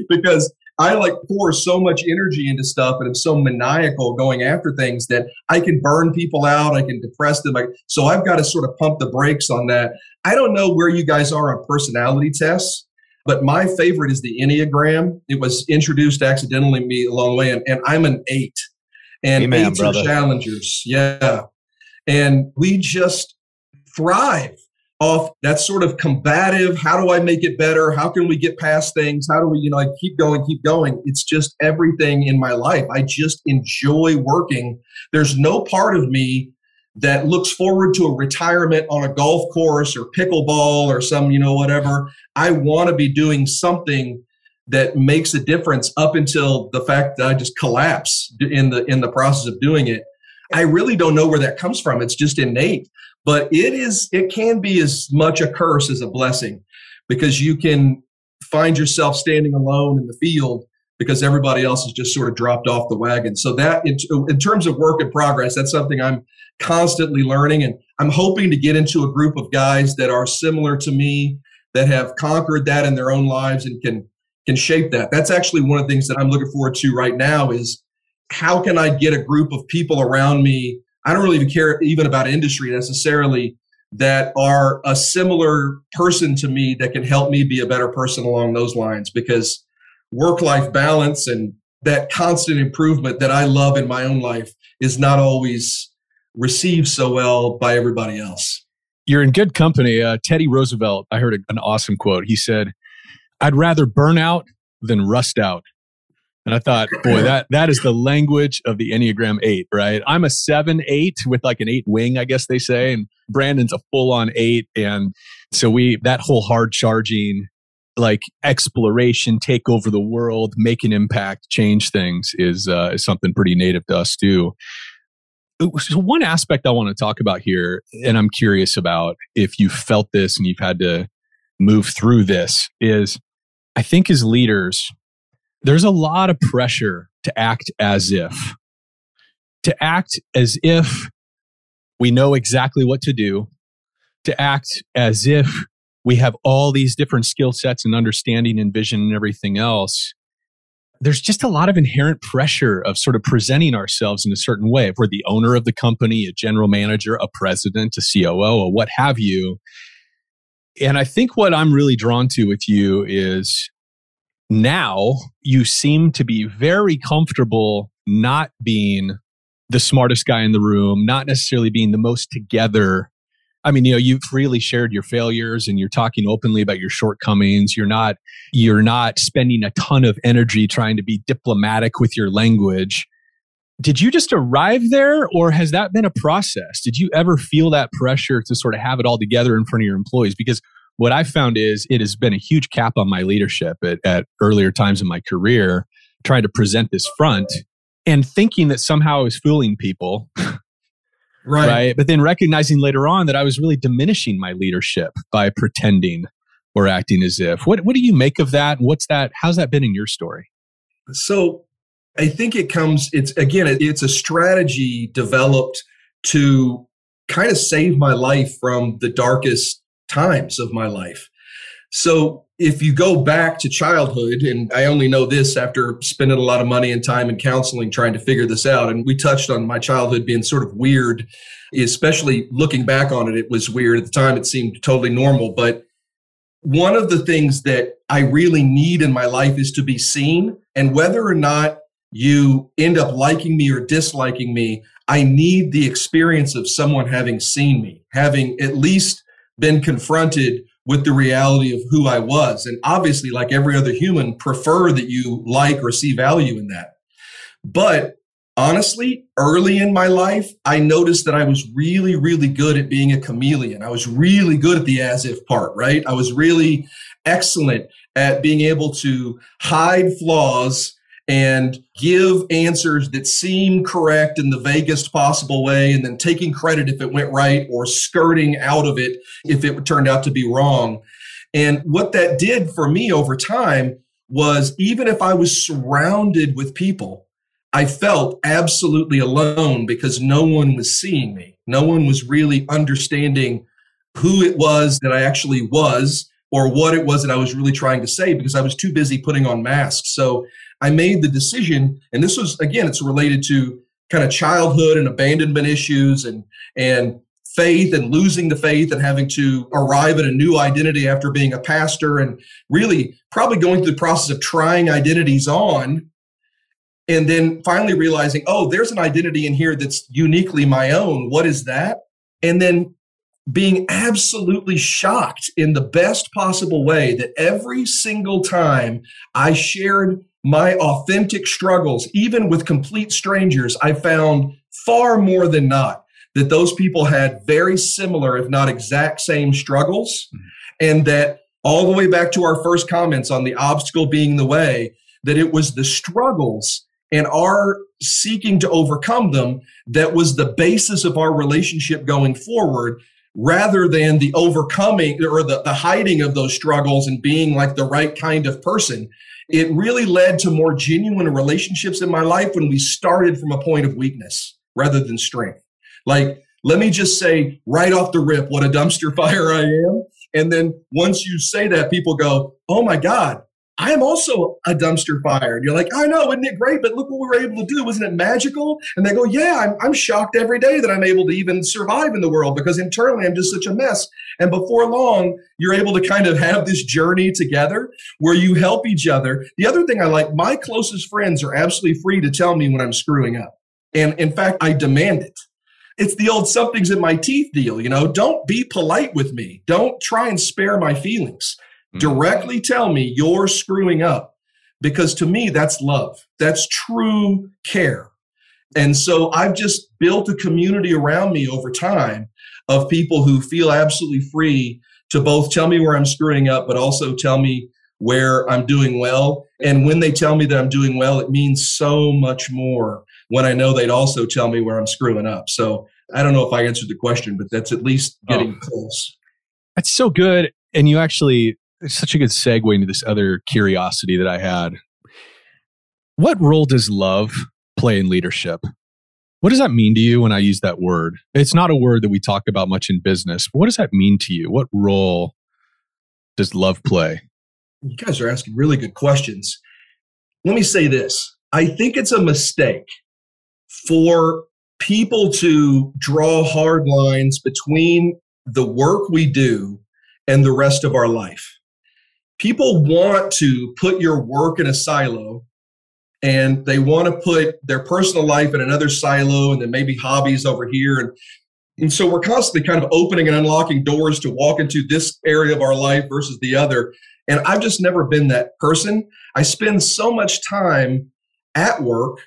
because I like pour so much energy into stuff and I'm so maniacal going after things that I can burn people out. I can depress them. So I've got to sort of pump the brakes on that. I don't know where you guys are on personality tests, but my favorite is the Enneagram. It was introduced accidentally me a long way, and I'm an 8. And amen, 8s are challengers. Yeah. And we just thrive off that sort of combative, how do I make it better? How can we get past things? How do we, like keep going? It's just everything in my life. I just enjoy working. There's no part of me that looks forward to a retirement on a golf course or pickleball or some, whatever. I want to be doing something that makes a difference up until the fact that I just collapse in the process of doing it. I really don't know where that comes from. It's just innate, but it can be as much a curse as a blessing, because you can find yourself standing alone in the field because everybody else has just sort of dropped off the wagon. So that in terms of work in progress, that's something I'm constantly learning. And I'm hoping to get into a group of guys that are similar to me, that have conquered that in their own lives and can shape that. That's actually one of the things that I'm looking forward to right now, is how can I get a group of people around me? I don't really even care even about industry necessarily, that are a similar person to me that can help me be a better person along those lines, because work-life balance and that constant improvement that I love in my own life is not always received so well by everybody else. You're in good company. Teddy Roosevelt, I heard an awesome quote. He said, I'd rather burn out than rust out. And I thought, boy, that is the language of the Enneagram 8, right? I'm a 7-8 with like an 8 wing, I guess they say. And Brandon's a full on 8. And so that whole hard charging, like exploration, take over the world, make an impact, change things is something pretty native to us too. So one aspect I want to talk about here, and I'm curious about if you felt this and you've had to move through this, is I think as leaders, there's a lot of pressure to act as if we know exactly what to do, to act as if we have all these different skill sets and understanding and vision and everything else. There's just a lot of inherent pressure of sort of presenting ourselves in a certain way. If we're the owner of the company, a general manager, a president, a COO, or what have you. And I think what I'm really drawn to with you is now you seem to be very comfortable not being the smartest guy in the room, not necessarily being the most together. I mean, you know, you've freely shared your failures and you're talking openly about your shortcomings. You're not spending a ton of energy trying to be diplomatic with your language. Did you just arrive there, or has that been a process? Did you ever feel that pressure to sort of have it all together in front of your employees? Because what I found is it has been a huge cap on my leadership at earlier times in my career, trying to present this front and thinking that somehow I was fooling people. Right. But then recognizing later on that I was really diminishing my leadership by pretending or acting as if. What do you make of that? How's that been in your story? So I think it's a strategy developed to kind of save my life from the darkest times of my life. So if you go back to childhood, and I only know this after spending a lot of money and time in counseling trying to figure this out, and we touched on my childhood being sort of weird, especially looking back on it, it was weird. At the time, it seemed totally normal. But one of the things that I really need in my life is to be seen. And whether or not you end up liking me or disliking me, I need the experience of someone having seen me, having at least been confronted with the reality of who I was. And obviously, like every other human, prefer that you like or see value in that. But honestly, early in my life, I noticed that I was really, really good at being a chameleon. I was really good at the as if part, right? I was really excellent at being able to hide flaws and give answers that seem correct in the vaguest possible way, and then taking credit if it went right or skirting out of it if it turned out to be wrong. And what that did for me over time was, even if I was surrounded with people, I felt absolutely alone because no one was seeing me. No one was really understanding who it was that I actually was or what it was that I was really trying to say, because I was too busy putting on masks. So I made the decision, and this was, again, it's related to kind of childhood and abandonment issues and faith and losing the faith and having to arrive at a new identity after being a pastor and really probably going through the process of trying identities on and then finally realizing, oh, there's an identity in here that's uniquely my own. What is that? And then being absolutely shocked in the best possible way that every single time I shared my authentic struggles, even with complete strangers, I found far more than not that those people had very similar, if not exact same struggles. And that all the way back to our first comments on the obstacle being the way, that it was the struggles and our seeking to overcome them that was the basis of our relationship going forward, rather than the overcoming or the hiding of those struggles and being like the right kind of person. It really led to more genuine relationships in my life when we started from a point of weakness rather than strength. Like, let me just say right off the rip what a dumpster fire I am. And then once you say that, people go, oh my God, I am also a dumpster fire. And you're like, I know, isn't it great? But look what we were able to do. Wasn't it magical? And they go, yeah, I'm shocked every day that I'm able to even survive in the world, because internally I'm just such a mess. And before long, you're able to kind of have this journey together where you help each other. The other thing I like, my closest friends are absolutely free to tell me when I'm screwing up. And in fact, I demand it. It's the old something's in my teeth deal. You know, don't be polite with me. Don't try and spare my feelings. Directly tell me you're screwing up, because to me, that's love. That's true care. And so I've just built a community around me over time of people who feel absolutely free to both tell me where I'm screwing up, but also tell me where I'm doing well. And when they tell me that I'm doing well, it means so much more when I know they'd also tell me where I'm screwing up. So I don't know if I answered the question, but that's at least getting close. That's so good. And you actually, it's such a good segue into this other curiosity that I had. What role does love play in leadership? What does that mean to you when I use that word? It's not a word that we talk about much in business, but what does that mean to you? What role does love play? You guys are asking really good questions. Let me say this. I think it's a mistake for people to draw hard lines between the work we do and the rest of our life. People want to put your work in a silo, and they want to put their personal life in another silo, and then maybe hobbies over here. And so we're constantly kind of opening and unlocking doors to walk into this area of our life versus the other. And I've just never been that person. I spend so much time at work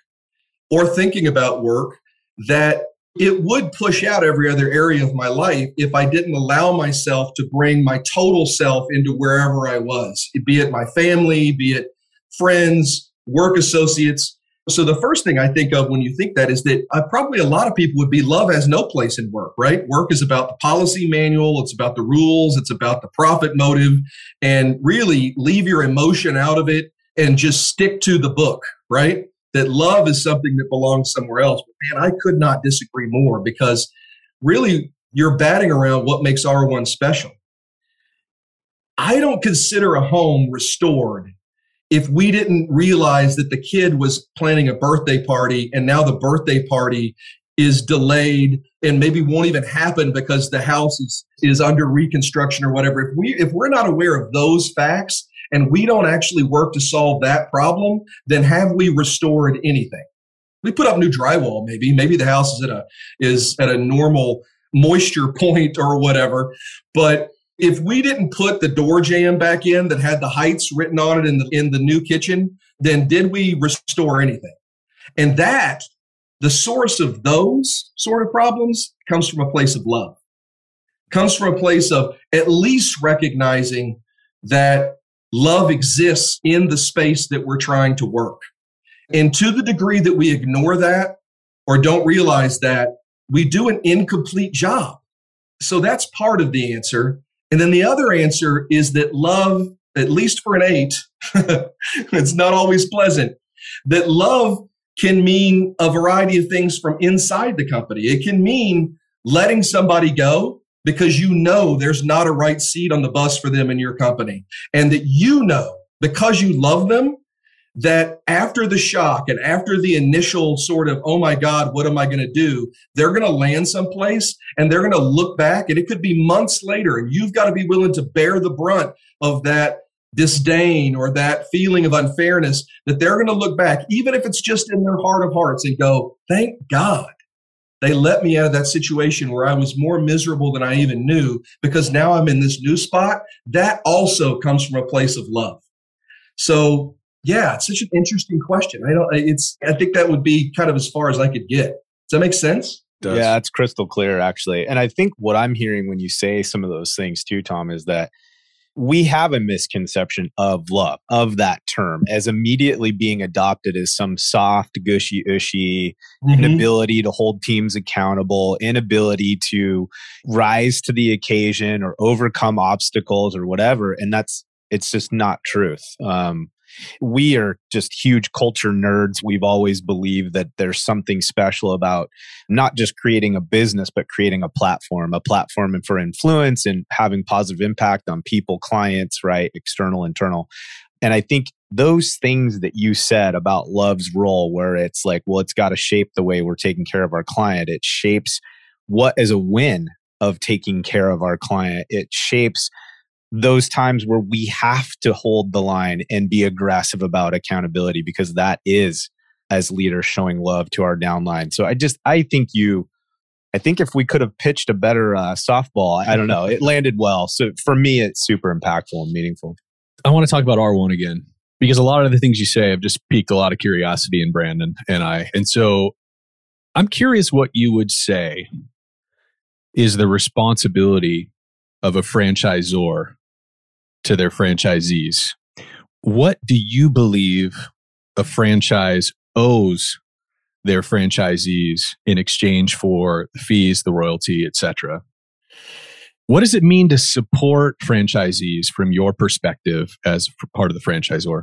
or thinking about work that it would push out every other area of my life if I didn't allow myself to bring my total self into wherever I was, be it my family, be it friends, work associates. So the first thing I think of when you think that is that probably a lot of people would be love has no place in work, right? Work is about the policy manual. It's about the rules. It's about the profit motive, and really leave your emotion out of it and just stick to the book, right? That love is something that belongs somewhere else. But man, I could not disagree more, because really you're batting around what makes R1 special. I don't consider a home restored if we didn't realize that the kid was planning a birthday party and now the birthday party is delayed and maybe won't even happen because the house is under reconstruction or whatever. If we're not aware of those facts, and we don't actually work to solve that problem, then have we restored anything? We put up new drywall, maybe the house is at a normal moisture point or whatever. But if we didn't put the door jamb back in that had the heights written on it in the new kitchen, then did we restore anything? And that, the source of those sort of problems comes from a place of love, comes from a place of at least recognizing that love exists in the space that we're trying to work. And to the degree that we ignore that or don't realize that, we do an incomplete job. So that's part of the answer. And then the other answer is that love, at least for an 8, it's not always pleasant, that love can mean a variety of things from inside the company. It can mean letting somebody go, because you know there's not a right seat on the bus for them in your company. And that you know, because you love them, that after the shock and after the initial sort of, oh my God, what am I going to do? They're going to land someplace and they're going to look back, and it could be months later, and you've got to be willing to bear the brunt of that disdain or that feeling of unfairness, that they're going to look back, even if it's just in their heart of hearts, and go, thank God they let me out of that situation where I was more miserable than I even knew, because now I'm in this new spot. That also comes from a place of love. So yeah, it's such an interesting question. I think that would be kind of as far as I could get. Does that make sense? Does. Yeah, it's crystal clear actually. And I think what I'm hearing when you say some of those things too, Tom, is that we have a misconception of love, of that term, as immediately being adopted as some soft, gushy-ushy, inability to hold teams accountable, inability to rise to the occasion or overcome obstacles or whatever. And it's just not truth. We are just huge culture nerds. We've always believed that there's something special about not just creating a business, but creating a platform for influence and having positive impact on people, clients, right? External, internal. And I think those things that you said about love's role, where it's like, well, it's got to shape the way we're taking care of our client. It shapes what is a win of taking care of our client. It shapes those times where we have to hold the line and be aggressive about accountability, because that is, as leaders, showing love to our downline. So I think if we could have pitched a better softball, I don't know, it landed well. So for me, it's super impactful and meaningful. I want to talk about R1 again, because a lot of the things you say have just piqued a lot of curiosity in Brandon and I. And so I'm curious what you would say is the responsibility of a franchisor to their franchisees. What do you believe a franchise owes their franchisees in exchange for the fees, the royalty, et cetera? What does it mean to support franchisees from your perspective as part of the franchisor?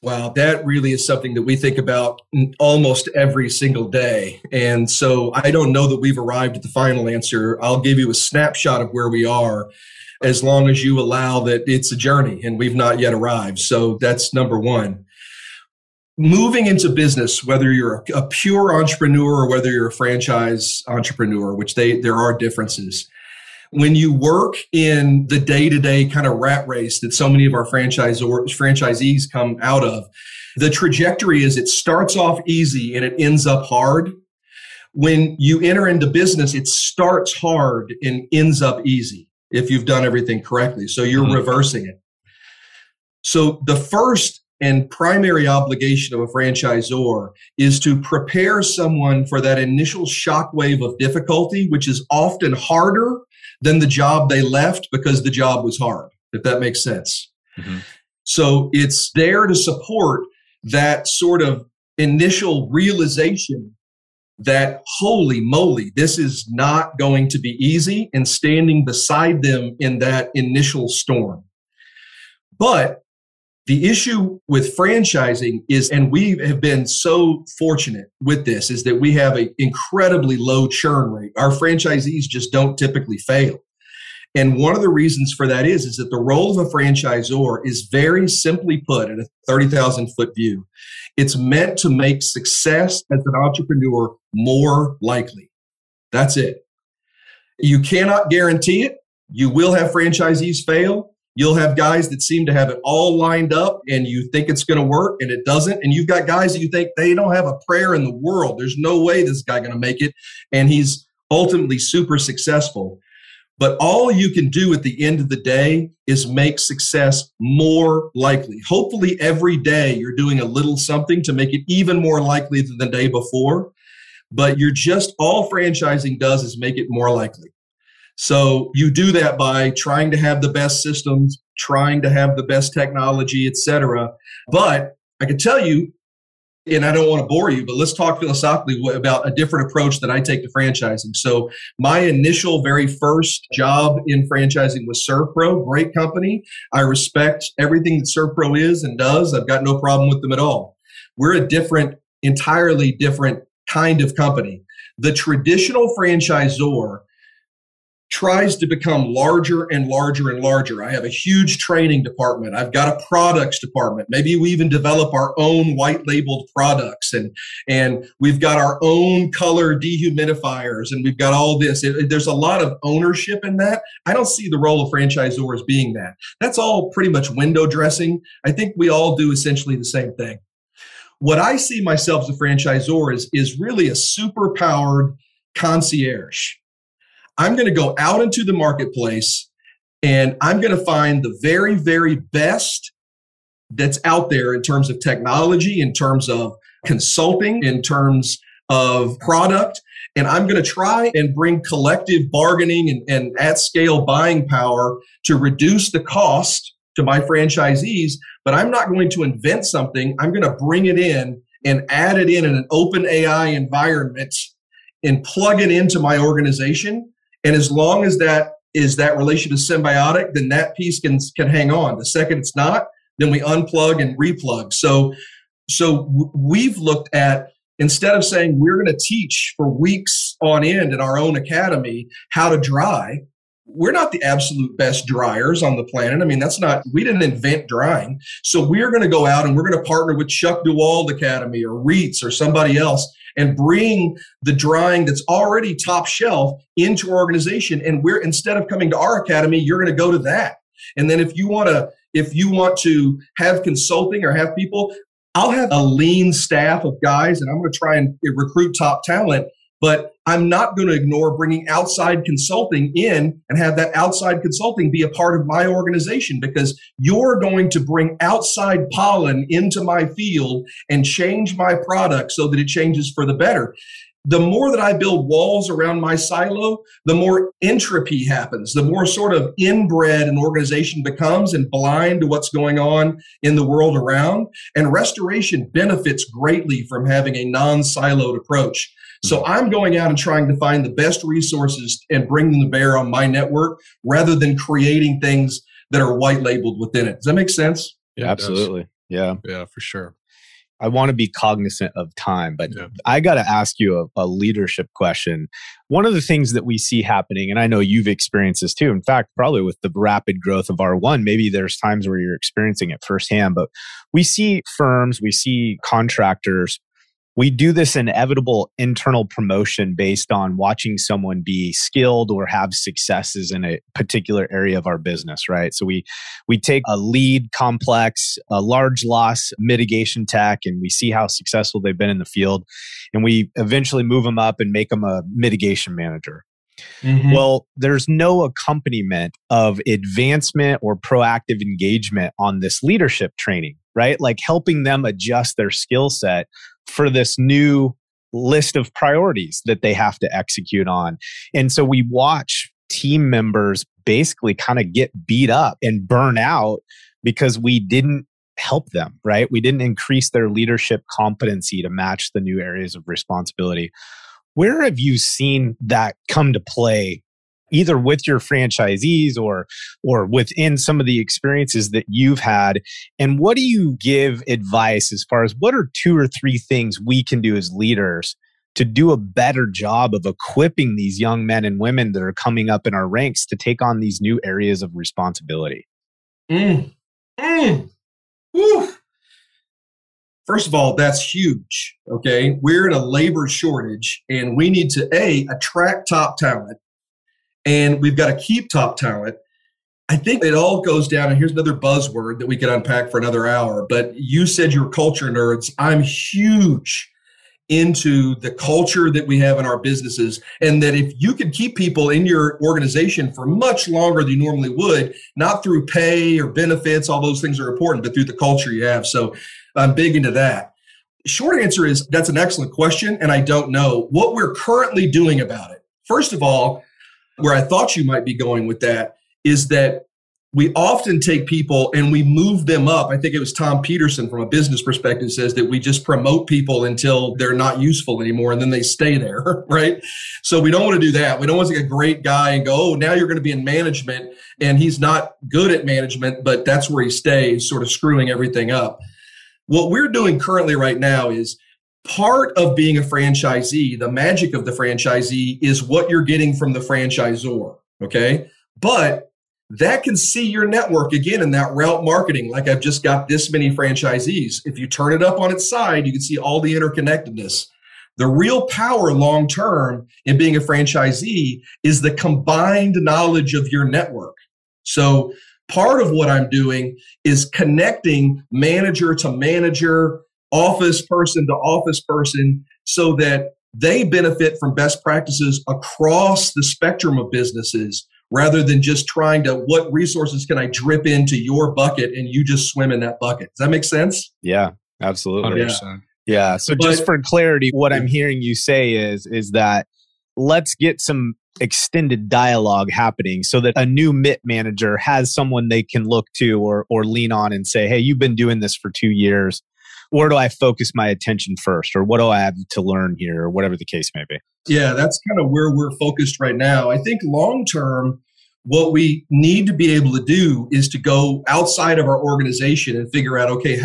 Wow, that really is something that we think about almost every single day. And so I don't know that we've arrived at the final answer. I'll give you a snapshot of where we are, as long as you allow that it's a journey and we've not yet arrived. So that's number one. Moving into business, whether you're a pure entrepreneur or whether you're a franchise entrepreneur, which there are differences. When you work in the day-to-day kind of rat race that so many of our franchisees come out of, the trajectory is it starts off easy and it ends up hard. When you enter into business, it starts hard and ends up easy if you've done everything correctly. So you're reversing it. So the first and primary obligation of a franchisor is to prepare someone for that initial shockwave of difficulty, which is often harder than the job they left because the job was hard, if that makes sense. Mm-hmm. So it's there to support that sort of initial realization that, holy moly, this is not going to be easy, and standing beside them in that initial storm. But the issue with franchising is, and we have been so fortunate with this, is that we have an incredibly low churn rate. Our franchisees just don't typically fail. And one of the reasons for that is that the role of a franchisor is very simply put in a 30,000-foot view. It's meant to make success as an entrepreneur more likely. That's it. You cannot guarantee it. You will have franchisees fail. You'll have guys that seem to have it all lined up and you think it's going to work and it doesn't. And you've got guys that you think they don't have a prayer in the world. There's no way this guy going to make it. And he's ultimately super successful. But all you can do at the end of the day is make success more likely. Hopefully every day you're doing a little something to make it even more likely than the day before. But you're just, all franchising does is make it more likely. So you do that by trying to have the best systems, trying to have the best technology, et cetera. But I can tell you, and I don't want to bore you, but let's talk philosophically about a different approach that I take to franchising. So my initial very first job in franchising was Servpro, great company. I respect everything that Servpro is and does. I've got no problem with them at all. We're a different, entirely different kind of company. The traditional franchisor tries to become larger and larger and larger. I have a huge training department. I've got a products department. Maybe we even develop our own white labeled products, and we've got our own color dehumidifiers, and we've got all this. There's a lot of ownership in that. I don't see the role of franchisor as being that. That's all pretty much window dressing. I think we all do essentially the same thing. What I see myself as a franchisor is really a super powered concierge. I'm going to go out into the marketplace and I'm going to find the very, very best that's out there in terms of technology, in terms of consulting, in terms of product. And I'm going to try and bring collective bargaining and at scale buying power to reduce the cost to my franchisees. But I'm not going to invent something. I'm going to bring it in and add it in an open AI environment and plug it into my organization. And as long as that relationship is symbiotic, then that piece can hang on. The second it's not, then we unplug and replug. So we've looked at, instead of saying we're going to teach for weeks on end in our own academy how to dry, we're not the absolute best dryers on the planet. I mean, we didn't invent drying. So we're going to go out and we're going to partner with Chuck DeWald Academy or REITs or somebody else and bring the drying that's already top shelf into our organization. And we're, instead of coming to our academy, you're going to go to that. And then if you want to have consulting or have people, I'll have a lean staff of guys and I'm going to try and recruit top talent. But I'm not going to ignore bringing outside consulting in and have that outside consulting be a part of my organization, because you're going to bring outside pollen into my field and change my product so that it changes for the better. the more that I build walls around my silo, the more entropy happens, the more sort of inbred an organization becomes and blind to what's going on in the world around. And restoration benefits greatly from having a non-siloed approach. So I'm going out and trying to find the best resources and bring them to bear on my network rather than creating things that are white labeled within it. Does that make sense? Yeah, absolutely. Yeah. Yeah, for sure. I want to be cognizant of time, but yeah. I got to ask you a leadership question. One of the things that we see happening, and I know you've experienced this too, in fact, probably with the rapid growth of R1, maybe there's times where you're experiencing it firsthand, but we see firms, we see contractors, we do this inevitable internal promotion based on watching someone be skilled or have successes in a particular area of our business, right? So we take a lead complex, a large loss mitigation tech, and we see how successful they've been in the field. And we eventually move them up and make them a mitigation manager. Mm-hmm. Well, there's no accompaniment of advancement or proactive engagement on this leadership training, right? Like helping them adjust their skill set for this new list of priorities that they have to execute on. And so we watch team members basically kind of get beat up and burn out because we didn't help them, right? We didn't increase their leadership competency to match the new areas of responsibility. Where have you seen that come to play, either with your franchisees or within some of the experiences that you've had? And what do you give advice as far as what are 2 or 3 things we can do as leaders to do a better job of equipping these young men and women that are coming up in our ranks to take on these new areas of responsibility? Woo. First of all, that's huge, okay? We're in a labor shortage and we need to, A, attract top talent, and we've got to keep top talent. I think it all goes down, and here's another buzzword that we could unpack for another hour, but you said you're culture nerds. I'm huge into the culture that we have in our businesses, and that if you could keep people in your organization for much longer than you normally would, not through pay or benefits, all those things are important, but through the culture you have. So I'm big into that. Short answer is that's an excellent question, and I don't know what we're currently doing about it. First of all, where I thought you might be going with that is that we often take people and we move them up. I think it was Tom Peterson from a business perspective says that we just promote people until they're not useful anymore and then they stay there, right? So we don't want to do that. We don't want to take a great guy and go, oh, now you're going to be in management and he's not good at management, but that's where he stays, sort of screwing everything up. What we're doing currently right now is part of being a franchisee, the magic of the franchisee is what you're getting from the franchisor, okay? But that can see your network again in that route marketing, like I've just got this many franchisees. If you turn it up on its side, you can see all the interconnectedness. The real power long-term in being a franchisee is the combined knowledge of your network. So part of what I'm doing is connecting manager to manager, office person to office person, so that they benefit from best practices across the spectrum of businesses rather than just trying to, what resources can I drip into your bucket and you just swim in that bucket? Does that make sense? Yeah, absolutely. 100%. Yeah. So just for clarity, what I'm hearing you say is that let's get some extended dialogue happening so that a new MIT manager has someone they can look to or lean on and say, hey, you've been doing this for 2 years. Where do I focus my attention first? Or what do I have to learn here? Or whatever the case may be. Yeah, that's kind of where we're focused right now. I think long-term, what we need to be able to do is to go outside of our organization and figure out, okay,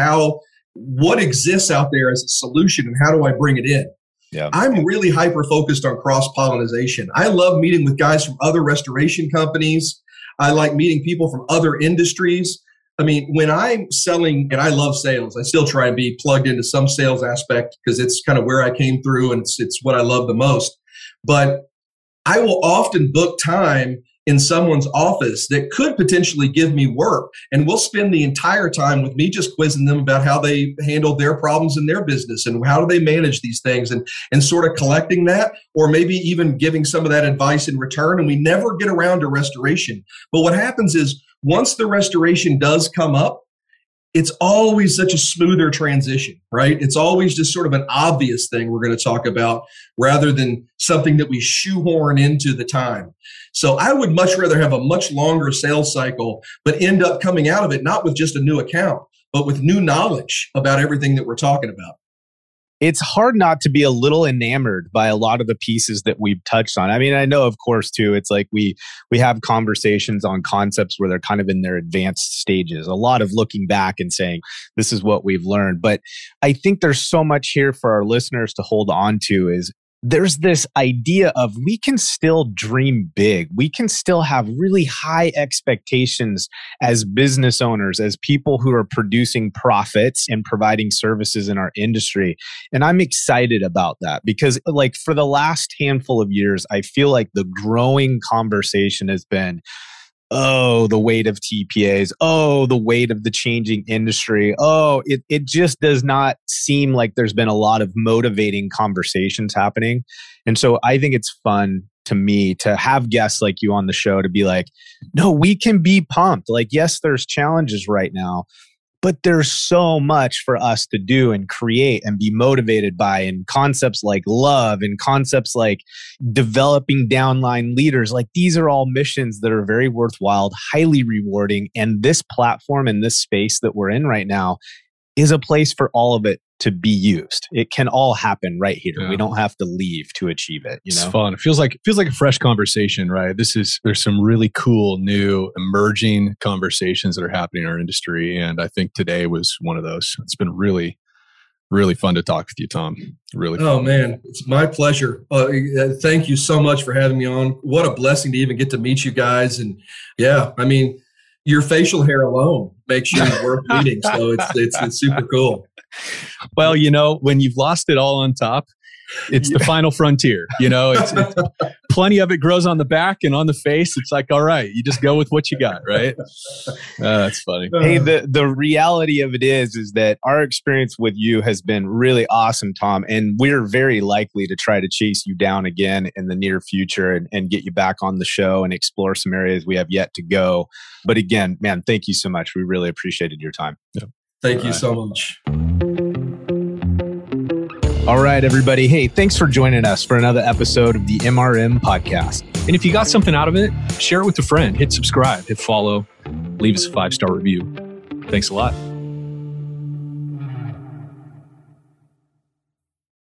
what exists out there as a solution and how do I bring it in? Yeah. I'm really hyper-focused on cross-pollination. I love meeting with guys from other restoration companies. I like meeting people from other industries. I mean, when I'm selling, and I love sales, I still try and be plugged into some sales aspect because it's kind of where I came through and it's what I love the most. But I will often book time in someone's office that could potentially give me work. And we'll spend the entire time with me just quizzing them about how they handle their problems in their business and how do they manage these things and sort of collecting that, or maybe even giving some of that advice in return. And we never get around to restoration. But what happens is, once the restoration does come up, it's always such a smoother transition, right? It's always just sort of an obvious thing we're going to talk about rather than something that we shoehorn into the time. So I would much rather have a much longer sales cycle, but end up coming out of it, not with just a new account, but with new knowledge about everything that we're talking about. It's hard not to be a little enamored by a lot of the pieces that we've touched on. I mean, I know, of course, too, it's like we have conversations on concepts where they're kind of in their advanced stages. A lot of looking back and saying, this is what we've learned. But I think there's so much here for our listeners to hold on to is there's this idea of we can still dream big. We can still have really high expectations as business owners, as people who are producing profits and providing services in our industry. And I'm excited about that because like for the last handful of years, I feel like the growing conversation has been, oh, the weight of TPAs. Oh, the weight of the changing industry. Oh, it just does not seem like there's been a lot of motivating conversations happening. And so I think it's fun to me to have guests like you on the show to be like, no, we can be pumped. Like, yes, there's challenges right now, but there's so much for us to do and create and be motivated by, and concepts like love and concepts like developing downline leaders. Like these are all missions that are very worthwhile, highly rewarding. And this platform and this space that we're in right now is a place for all of it to be used. It can all happen right here. Yeah. We don't have to leave to achieve it. You know? It's fun. It feels like a fresh conversation, right? There's some really cool, new, emerging conversations that are happening in our industry. And I think today was one of those. It's been really, really fun to talk with you, Tom. Really fun. Oh, man. It's my pleasure. Thank you so much for having me on. What a blessing to even get to meet you guys. And yeah, I mean, your facial hair alone makes you worth meeting. So it's super cool. Well, you know, when you've lost it all on top, it's the final frontier. You know, it's plenty of it grows on the back and on the face. It's like, all right, you just go with what you got, right? That's funny. Hey, the reality of it is that our experience with you has been really awesome, Tom. And we're very likely to try to chase you down again in the near future and get you back on the show and explore some areas we have yet to go. But again, man, thank you so much. We really appreciated your time. Yeah. Thank you so much. All right, everybody. Hey, thanks for joining us for another episode of the MRM Podcast. And if you got something out of it, share it with a friend. Hit subscribe, hit follow, leave us a 5-star review. Thanks a lot.